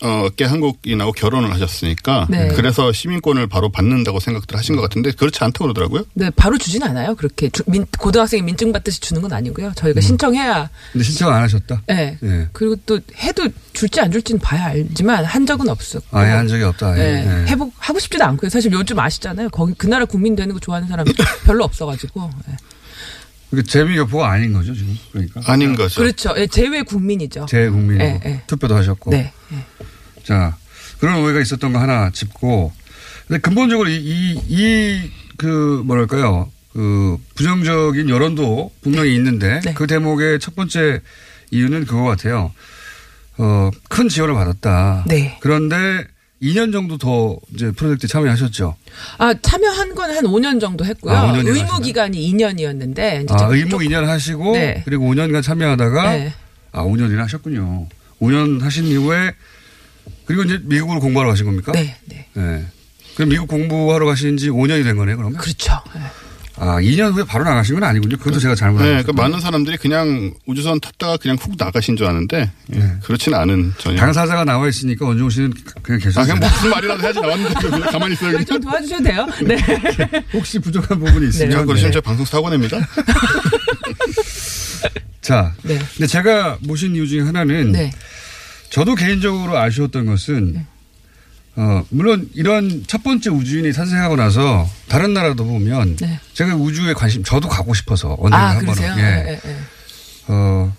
어깨 한국인하고 결혼을 하셨으니까 네. 그래서 시민권을 바로 받는다고 생각들 하신 것 같은데 그렇지 않다고 그러더라고요. 네, 바로 주진 않아요. 그렇게 주, 민, 고등학생이 민증 받듯이 주는 건 아니고요. 저희가 음. 신청해야. 근데 신청 안 하셨다. 네. 네. 그리고 또 해도 줄지 안 줄지는 봐야 알지만 한 적은 없었고. 아예 한 적이 없다. 아예. 네. 네. 해보 하고 싶지도 않고요. 사실 요즘 아시잖아요. 거기 그 나라 국민 되는 거 좋아하는 사람이 별로 없어가지고. 네. 그 재미 여부가 아닌 거죠 지금 그러니까 아닌 거죠. 그렇죠. 예, 제외 국민이죠. 제외 국민이고 예, 예. 투표도 하셨고. 네. 예. 자 그런 오해가 있었던 거 하나 짚고. 근데 근본적으로 이 이 그 뭐랄까요 그 부정적인 여론도 분명히 네. 있는데 네. 그 대목의 첫 번째 이유는 그거 같아요. 어, 큰 지원을 받았다. 네. 그런데. 이 년 정도 더 이제 프로젝트 참여하셨죠? 아, 참여한 건 한 오 년 정도 했고요. 아, 오 년 의무 기간이 이 년이었는데. 이제 아, 의무 이 년 하시고 네. 그리고 오 년간 참여하다가 네. 아, 오 년이나 하셨군요. 오 년 하신 이후에 그리고 이제 미국으로 공부하러 가신 겁니까? 네. 네. 네. 그럼 미국 공부하러 가신 지 오 년이 된 거네요, 그러면? 그렇죠. 네. 아, 이 년 후에 바로 나가신 건 아니군요. 그것도 그, 제가 잘못 알았어요. 네, 그러니까 많은 사람들이 그냥 우주선 탔다가 그냥 훅 나가신 줄 아는데 예, 네. 그렇지는 않은 전혀. 당사자가 나와 있으니까 원종우 씨는 그냥 계속. 아, 그냥 무슨 말이라도 해야지 나왔는데 가만히 있어요. 좀 도와주셔도 돼요. 네. 혹시 부족한 부분이 있으면. 네. 그러시면 제가 방송 사고 냅니다. 자, 네. 근데 제가 모신 이유 중에 하나는 네. 저도 개인적으로 아쉬웠던 것은 네. 어, 물론 이런 첫 번째 우주인이 탄생하고 나서 다른 나라도 보면 네. 제가 우주에 관심 저도 가고 싶어서 언젠가 아, 한 번은. 예. 네, 네. 어,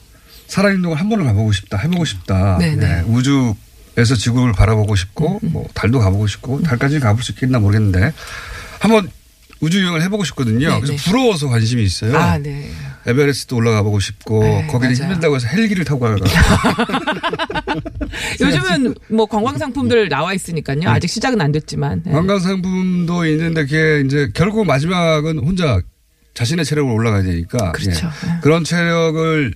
살아있는 동안 한 번은 가보고 싶다. 해보고 싶다. 네, 네. 네. 우주에서 지구를 바라보고 싶고 음, 음. 뭐 달도 가보고 싶고 달까지 가볼 수 있겠나 모르겠는데 한번 우주 여행을 해보고 싶거든요. 네, 그래서 네. 부러워서 관심이 있어요. 아, 네. 에베레스트도 올라가보고 싶고 네, 거기는 맞아요. 힘들다고 해서 헬기를 타고 가요. 요즘은 뭐 관광상품들 나와 있으니까요. 네. 아직 시작은 안 됐지만. 네. 관광상품도 있는데 그게 이제 결국 마지막은 혼자 자신의 체력으로 올라가야 되니까. 그렇죠. 네. 그런 체력을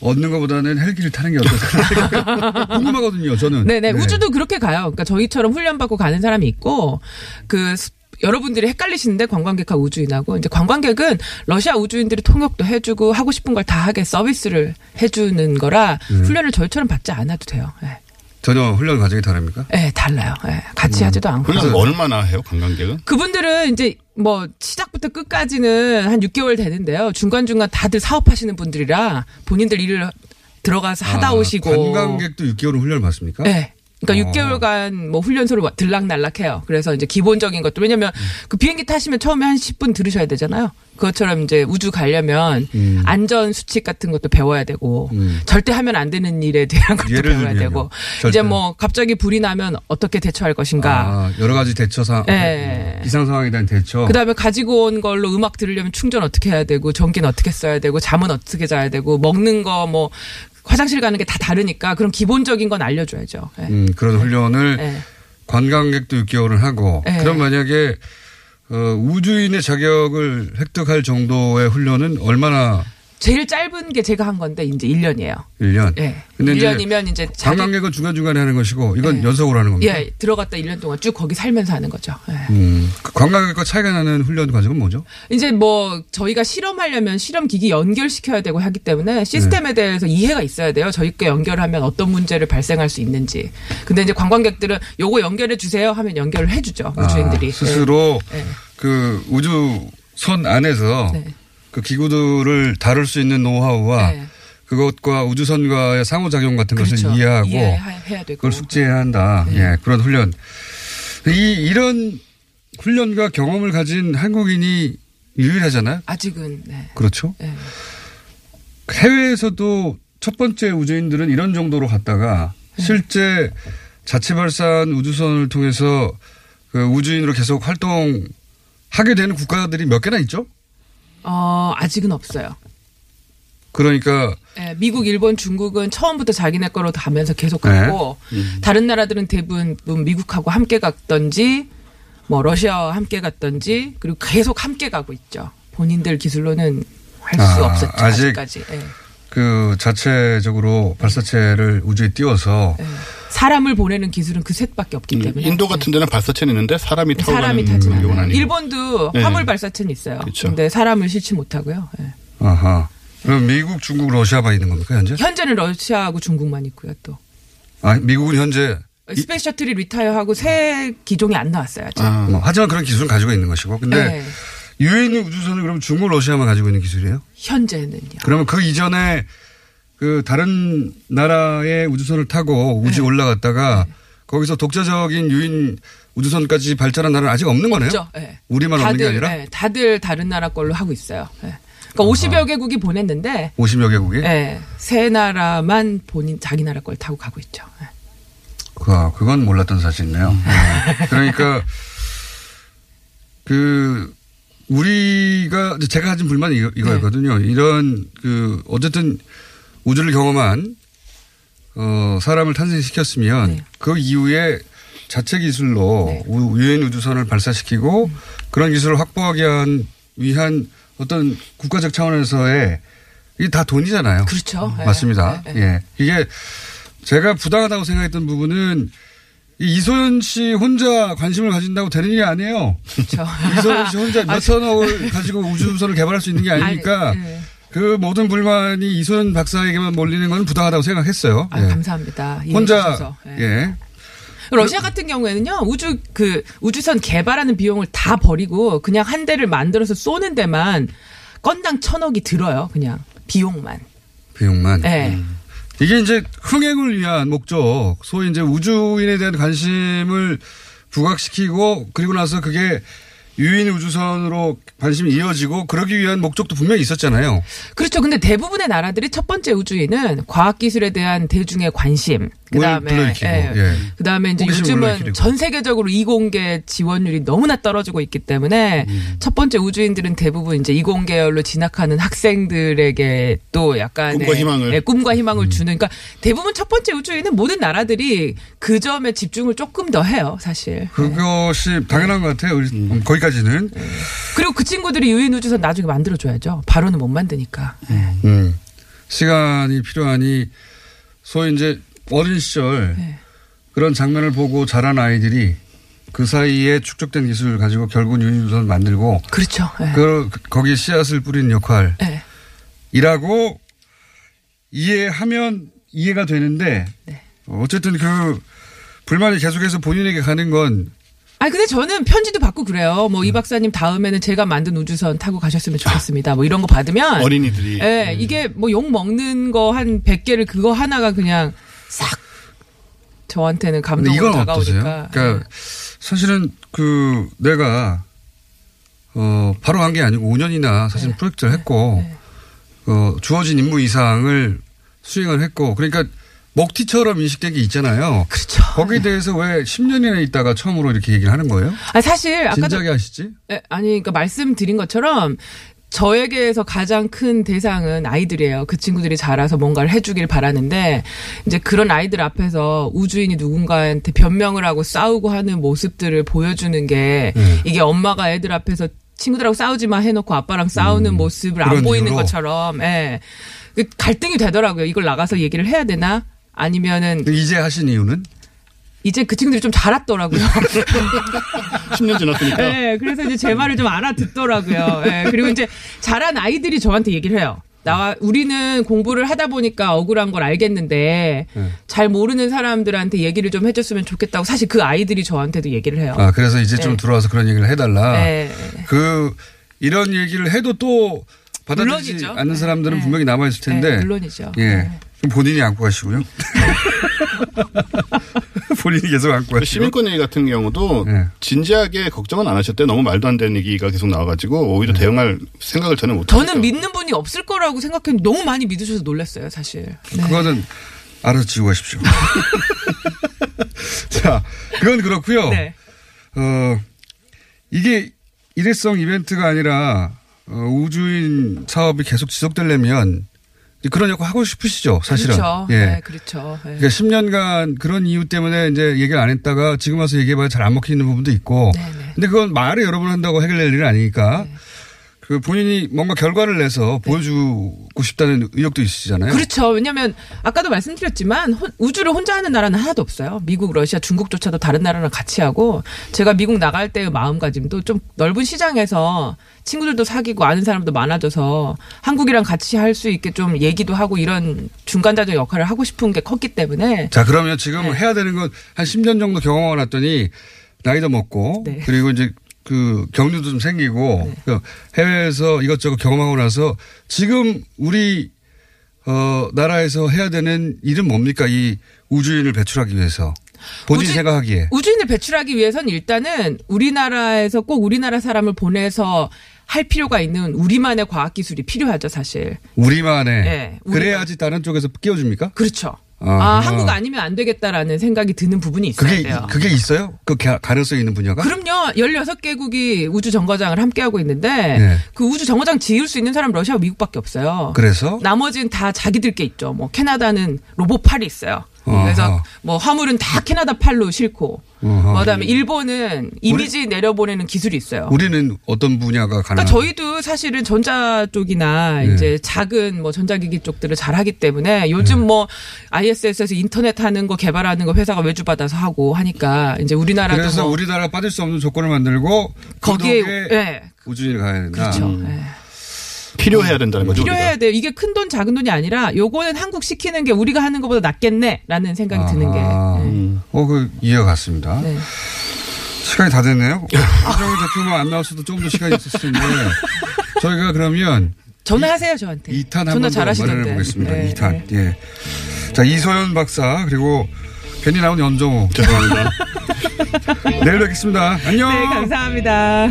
얻는 것보다는 헬기를 타는 게 어떨까 궁금하거든요. 저는. 네네. 네. 우주도 그렇게 가요. 그러니까 저희처럼 훈련받고 가는 사람이 있고 그 여러분들이 헷갈리시는데 관광객하고 우주인하고 이제 관광객은 러시아 우주인들이 통역도 해주고 하고 싶은 걸 다 하게 서비스를 해주는 거라 음. 훈련을 저희처럼 받지 않아도 돼요. 네. 전혀 훈련 과정이 다릅니까? 네, 달라요. 네, 같이 음. 하지도 않고. 훈련은 얼마나 해요, 관광객은? 그분들은 이제 뭐 시작부터 끝까지는 한 육 개월 되는데요. 중간중간 다들 사업하시는 분들이라 본인들 일을 들어가서 아, 하다 오시고. 관광객도 육 개월은 훈련을 받습니까? 네. 그러니까 어. 육 개월간 뭐 훈련소를 들락날락해요. 그래서 이제 기본적인 것들. 왜냐하면 음. 그 비행기 타시면 처음에 한 십 분 들으셔야 되잖아요. 그것처럼 이제 우주 가려면 음. 안전 수칙 같은 것도 배워야 되고 음. 절대 하면 안 되는 일에 대한 것도 배워야 되고 절대. 이제 뭐 갑자기 불이 나면 어떻게 대처할 것인가. 아, 여러 가지 대처 상 네. 이상 상황에 대한 대처. 그다음에 가지고 온 걸로 음악 들으려면 충전 어떻게 해야 되고 전기는 어떻게 써야 되고 잠은 어떻게 자야 되고 먹는 거 뭐. 화장실 가는 게 다 다르니까 그럼 기본적인 건 알려줘야죠. 네. 음, 그런 훈련을 네. 관광객도 육 개월은 하고 네. 그럼 만약에 어, 우주인의 자격을 획득할 정도의 훈련은 얼마나 제일 짧은 게 제가 한 건데 이제 일 년이에요. 일 년. 예. 근데 일 년이면 이제 관광객은 중간 중간에 하는 것이고 이건 예. 연속으로 하는 겁니다. 예, 들어갔다 일 년 동안 쭉 거기 살면서 하는 거죠. 예. 음, 관광객과 차이가 나는 훈련 과정은 뭐죠? 이제 뭐 저희가 실험하려면 실험 기기 연결시켜야 되고 하기 때문에 시스템에 예. 대해서 이해가 있어야 돼요. 저희께 연결하면 어떤 문제를 발생할 수 있는지. 근데 이제 관광객들은 요거 연결해 주세요 하면 연결을 해주죠. 우주인들이 아, 스스로 예. 그 우주선 안에서. 네. 그 기구들을 다룰 수 있는 노하우와 네. 그것과 우주선과의 상호작용 같은 그렇죠. 것을 이해하고 이해해야 되고. 그걸 숙지해야 한다. 네. 예, 그런 훈련. 이, 이런 훈련과 경험을 가진 한국인이 유일하잖아요. 아직은. 네. 그렇죠. 네. 해외에서도 첫 번째 우주인들은 이런 정도로 갔다가 네. 실제 자체 발사한 우주선을 통해서 그 우주인으로 계속 활동하게 되는 국가들이 몇 개나 있죠? 어, 아직은 없어요. 그러니까. 네, 미국, 일본, 중국은 처음부터 자기네 거로 가면서 계속 갔고, 네. 음. 다른 나라들은 대부분 미국하고 함께 갔던지, 뭐, 러시아와 함께 갔던지, 그리고 계속 함께 가고 있죠. 본인들 기술로는 할 수 아, 없었죠. 아직 아직까지. 네. 그 자체적으로 발사체를 우주에 띄워서. 네. 사람을 보내는 기술은 그 셋밖에 없기 때문에. 인도 같은 데는 네. 발사체는 있는데 사람이 타고 사람이 가는 타진 경우는 아니고. 일본도 네. 화물 발사체는 있어요. 그런데 사람을 실지 못하고요. 네. 아하. 그럼 네. 미국, 중국, 러시아만 있는 겁니까 현재? 현재는 러시아하고 중국만 있고요. 또. 아 미국은 현재. 스페이스 셔틀이 리타이어하고 새 기종이 안 나왔어요. 아직. 아, 뭐. 하지만 그런 기술은 가지고 있는 것이고. 근데 네. 유엔의 우주선은 그럼 중국, 러시아만 가지고 있는 기술이에요? 현재는요. 그러면 그 이전에. 그 다른 나라의 우주선을 타고 우주 네. 올라갔다가 네. 거기서 독자적인 유인 우주선까지 발전한 나라는 아직 없는 거네요? 없죠. 네. 우리만 다들, 없는 게 아니라? 네. 다들 다른 나라 걸로 하고 있어요. 네. 그러니까 아하. 오십여 개국이 보냈는데. 오십여 개국이? 네. 세 나라만 본인 자기 나라 걸 타고 가고 있죠. 네. 그, 그건 몰랐던 사실이네요. 네. 그러니까 그 우리가 제가 가진 불만이 이거, 이거였거든요. 네. 이런 그 어쨌든 우주를 경험한 어, 사람을 탄생시켰으면 네. 그 이후에 자체 기술로 네. 유엔 우주선을 발사시키고 음. 그런 기술을 확보하기 위한 어떤 국가적 차원에서의 이게 다 돈이잖아요. 그렇죠. 음, 맞습니다. 네. 네. 예. 이게 제가 부당하다고 생각했던 부분은 이 이소연 씨 혼자 관심을 가진다고 되는 일이 아니에요. 그렇죠. 이소연 씨 혼자 몇 천억을 가지고 우주선을 개발할 수 있는 게 아니니까. 아니, 네. 그 모든 불만이 이소연 박사에게만 몰리는 건 부당하다고 생각했어요. 아, 예. 감사합니다. 예, 혼자. 예. 예. 러시아 같은 경우에는요, 우주, 그, 우주선 개발하는 비용을 다 버리고 그냥 한 대를 만들어서 쏘는 데만 건당 천억이 들어요. 그냥. 비용만. 비용만? 예. 음. 이게 이제 흥행을 위한 목적, 소위 이제 우주인에 대한 관심을 부각시키고 그리고 나서 그게 유인 우주선으로 관심이 이어지고 그러기 위한 목적도 분명히 있었잖아요. 그렇죠. 근데 대부분의 나라들이 첫 번째 우주인은 과학기술에 대한 대중의 관심. 그다음에 예. 예. 그다음에 이제 요즘은 전 세계적으로 이공계 지원율이 너무나 떨어지고 있기 때문에 음. 첫 번째 우주인들은 대부분 이제 이공계열로 진학하는 학생들에게 또 약간의 꿈과 희망을 예, 꿈과 희망을 음. 주는. 그러니까 대부분 첫 번째 우주인은 모든 나라들이 그 점에 집중을 조금 더 해요, 사실. 그것이 예. 당연한 것 같아요. 음. 거기까지는. 예. 그리고 그 친구들이 유인 우주선 나중에 만들어 줘야죠. 바로는 못 만드니까. 예. 음. 시간이 필요하니 소위 이제 어린 시절 네. 그런 장면을 보고 자란 아이들이 그 사이에 축적된 기술을 가지고 결국 유인우선 만들고 그렇죠. 네. 그 거기 씨앗을 뿌리는 역할이라고 네. 이해하면 이해가 되는데 네. 어쨌든 그 불만이 계속해서 본인에게 가는 건. 아니 근데 저는 편지도 받고 그래요. 뭐 이 박사님 다음에는 제가 만든 우주선 타고 가셨으면 좋겠습니다. 뭐 이런 거 받으면 어린이들이. 네, 음. 이게 뭐 욕 먹는 거 한 백 개를 그거 하나가 그냥. 싹 저한테는 감동으로 다가오니까. 그러니까 네. 사실은 그 내가 어 바로 한 게 아니고 오 년이나 사실 네. 프로젝트를 했고 네. 어 주어진 임무 이상을 수행을 했고 그러니까 먹튀처럼 인식된 게 있잖아요. 그렇죠. 거기에 대해서 왜 십 년이나 있다가 처음으로 이렇게 얘기를 하는 거예요? 아 사실 아까 진작에 하시지? 네, 아니 그러니까 말씀드린 것처럼. 저에게서 가장 큰 대상은 아이들이에요. 그 친구들이 자라서 뭔가를 해주길 바라는데 이제 그런 아이들 앞에서 우주인이 누군가한테 변명을 하고 싸우고 하는 모습들을 보여주는 게 네. 이게 엄마가 애들 앞에서 친구들하고 싸우지 마 해놓고 아빠랑 싸우는 음, 모습을 안 보이는 이유로. 것처럼 예. 갈등이 되더라고요. 이걸 나가서 얘기를 해야 되나 아니면은. 이제 하신 이유는? 이제 그 친구들이 좀 자랐더라고요. 십 년 지났으니까. 네, 그래서 이제 제 말을 좀 알아듣더라고요. 네, 그리고 이제 자란 아이들이 저한테 얘기를 해요. 나와 우리는 공부를 하다 보니까 억울한 걸 알겠는데 네. 잘 모르는 사람들한테 얘기를 좀 해줬으면 좋겠다고 사실 그 아이들이 저한테도 얘기를 해요. 아, 그래서 이제 네. 좀 들어와서 그런 얘기를 해달라. 네. 그 이런 얘기를 해도 또 받아들이지 물론이죠. 않는 사람들은 네. 분명히 남아있을 텐데. 네, 물론이죠. 예. 네. 본인이 안고 가시고요. 본인이 계속 안고 가시고. 시민권 얘기 같은 경우도 네. 진지하게 걱정은 안 하셨대. 너무 말도 안 되는 얘기가 계속 나와가지고 오히려 네. 대응할 생각을 전혀 못 하셨어요. 저는 믿는 분이 없을 거라고 생각했는데 너무 많이 믿으셔서 놀랐어요. 사실. 네. 그거는 알아서 지고 가십시오. 자, 그건 그렇고요. 네. 어, 이게 일회성 이벤트가 아니라 어, 우주인 사업이 계속 지속되려면 그러냐고 하고 싶으시죠, 사실은. 그렇죠. 예. 네, 그렇죠. 네. 그러니까 십 년간 그런 이유 때문에 이제 얘기를 안 했다가 지금 와서 얘기해봐야 잘 안 먹히는 부분도 있고. 네, 네. 근데 그건 말을 여러 번 한다고 해결될 일은 아니니까. 네. 그 본인이 뭔가 결과를 내서 보여주고 네. 싶다는 의욕도 있으시잖아요. 그렇죠. 왜냐하면 아까도 말씀드렸지만 우주를 혼자 하는 나라는 하나도 없어요. 미국, 러시아, 중국조차도 다른 나라랑 같이 하고 제가 미국 나갈 때의 마음가짐도 좀 넓은 시장에서 친구들도 사귀고 아는 사람도 많아져서 한국이랑 같이 할 수 있게 좀 얘기도 하고 이런 중간자적 역할을 하고 싶은 게 컸기 때문에. 자, 그러면 지금 네. 해야 되는 건 한 십 년 정도 경험하고 났더니 나이도 먹고 네. 그리고 이제 그 경륜도 좀 생기고 네. 그러니까 해외에서 이것저것 경험하고 나서 지금 우리 어 나라에서 해야 되는 일은 뭡니까? 이 우주인을 배출하기 위해서. 본인 우주, 생각하기에. 우주인을 배출하기 위해서는 일단은 우리나라에서 꼭 우리나라 사람을 보내서 할 필요가 있는 우리만의 과학기술이 필요하죠 사실. 우리만의. 네, 우리만. 그래야지 다른 쪽에서 끼워줍니까? 그렇죠. 아, 아, 한국 아니면 안 되겠다라는 생각이 드는 부분이 있어야 그게, 돼요. 그게 있어요? 그 가능성이 있는 분야가? 그럼요. 열여섯 개국이 우주정거장을 함께하고 있는데 네. 그 우주정거장 지을 수 있는 사람 러시아와 미국밖에 없어요. 그래서? 나머지는 다 자기들 게 있죠. 뭐 캐나다는 로봇팔이 있어요. 어허. 그래서 뭐 화물은 다 캐나다 팔로 싣고 뭐 그다음에 일본은 이미지 우리, 내려보내는 기술이 있어요. 우리는 어떤 분야가 가능한? 그러니까 저희도 사실은 전자 쪽이나 네. 이제 작은 뭐 전자기기 쪽들을 잘하기 때문에 요즘 네. 뭐 아이에스에스에서 인터넷 하는 거 개발하는 거 회사가 외주 받아서 하고 하니까 이제 우리나라도 그래서 뭐 우리나라 빠질 수 없는 조건을 만들고 거기에 네. 우주에 가야 된다. 그렇죠. 음. 네. 필요해야 된다는 거죠. 필요해야 우리가. 돼요. 이게 큰 돈 작은 돈이 아니라 요거는 한국 시키는 게 우리가 하는 것보다 낫겠네라는 생각이 아, 드는 게. 네. 어, 그 이해가 갔습니다. 네. 시간이 다 됐네요. 원종우 대표만 안 나왔어도 조금 더 시간이 있었을 텐데 저희가 그러면 전화하세요 저한테. 이 탄 한번 더 마련해 보겠습니다. 네, 이 탄. 네. 예. 자 이소연 박사 그리고 괜히 나온 원종우. 죄송합니다. 내일 뵙겠습니다. 안녕. 네 감사합니다.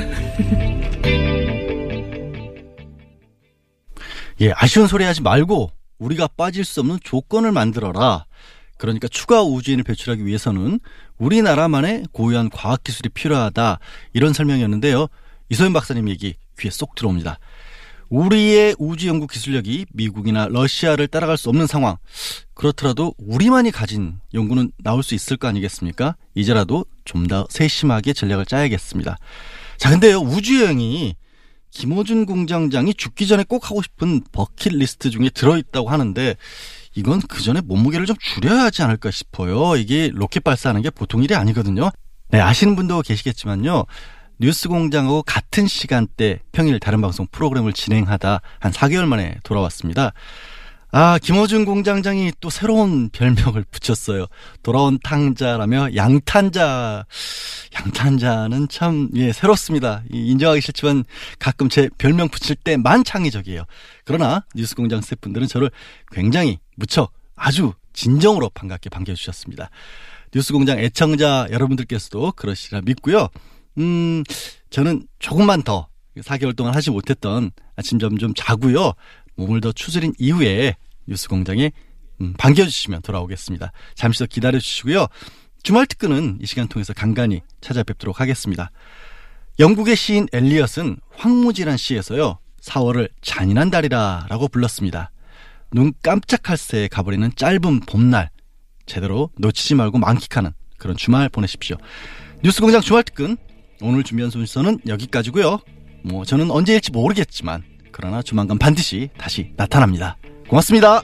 예, 아쉬운 소리 하지 말고 우리가 빠질 수 없는 조건을 만들어라. 그러니까 추가 우주인을 배출하기 위해서는 우리나라만의 고유한 과학기술이 필요하다. 이런 설명이었는데요. 이소연 박사님 얘기 귀에 쏙 들어옵니다. 우리의 우주연구 기술력이 미국이나 러시아를 따라갈 수 없는 상황. 그렇더라도 우리만이 가진 연구는 나올 수 있을 거 아니겠습니까? 이제라도 좀 더 세심하게 전략을 짜야겠습니다. 자, 근데요. 우주여행이 김어준 공장장이 죽기 전에 꼭 하고 싶은 버킷리스트 중에 들어있다고 하는데 이건 그 전에 몸무게를 좀 줄여야 하지 않을까 싶어요. 이게 로켓 발사하는 게 보통 일이 아니거든요. 네, 아시는 분도 계시겠지만요. 뉴스공장하고 같은 시간대 평일 다른 방송 프로그램을 진행하다 한 사 개월 만에 돌아왔습니다. 아, 김어준 공장장이 또 새로운 별명을 붙였어요. 돌아온 탕자라며 양탄자. 양탄자는 참, 예, 새롭습니다. 인정하기 싫지만 가끔 제 별명 붙일 때만 창의적이에요. 그러나 뉴스공장 스태프분들은 저를 굉장히 무척 아주 진정으로 반갑게 반겨주셨습니다. 뉴스공장 애청자 여러분들께서도 그러시라 믿고요. 음, 저는 조금만 더 사 개월 동안 하지 못했던 아침 점좀 자고요. 몸을 더 추스린 이후에 뉴스공장에 반겨주시면 돌아오겠습니다. 잠시 더 기다려주시고요. 주말특근은 이 시간 통해서 간간히 찾아뵙도록 하겠습니다. 영국의 시인 엘리엇은 황무지란 시에서요. 사월을 잔인한 달이라 라고 불렀습니다. 눈 깜짝할 새에 가버리는 짧은 봄날. 제대로 놓치지 말고 만끽하는 그런 주말 보내십시오. 뉴스공장 주말특근 오늘 준비한 순서는 여기까지고요. 뭐 저는 언제일지 모르겠지만 그러나 조만간 반드시 다시 나타납니다. 고맙습니다.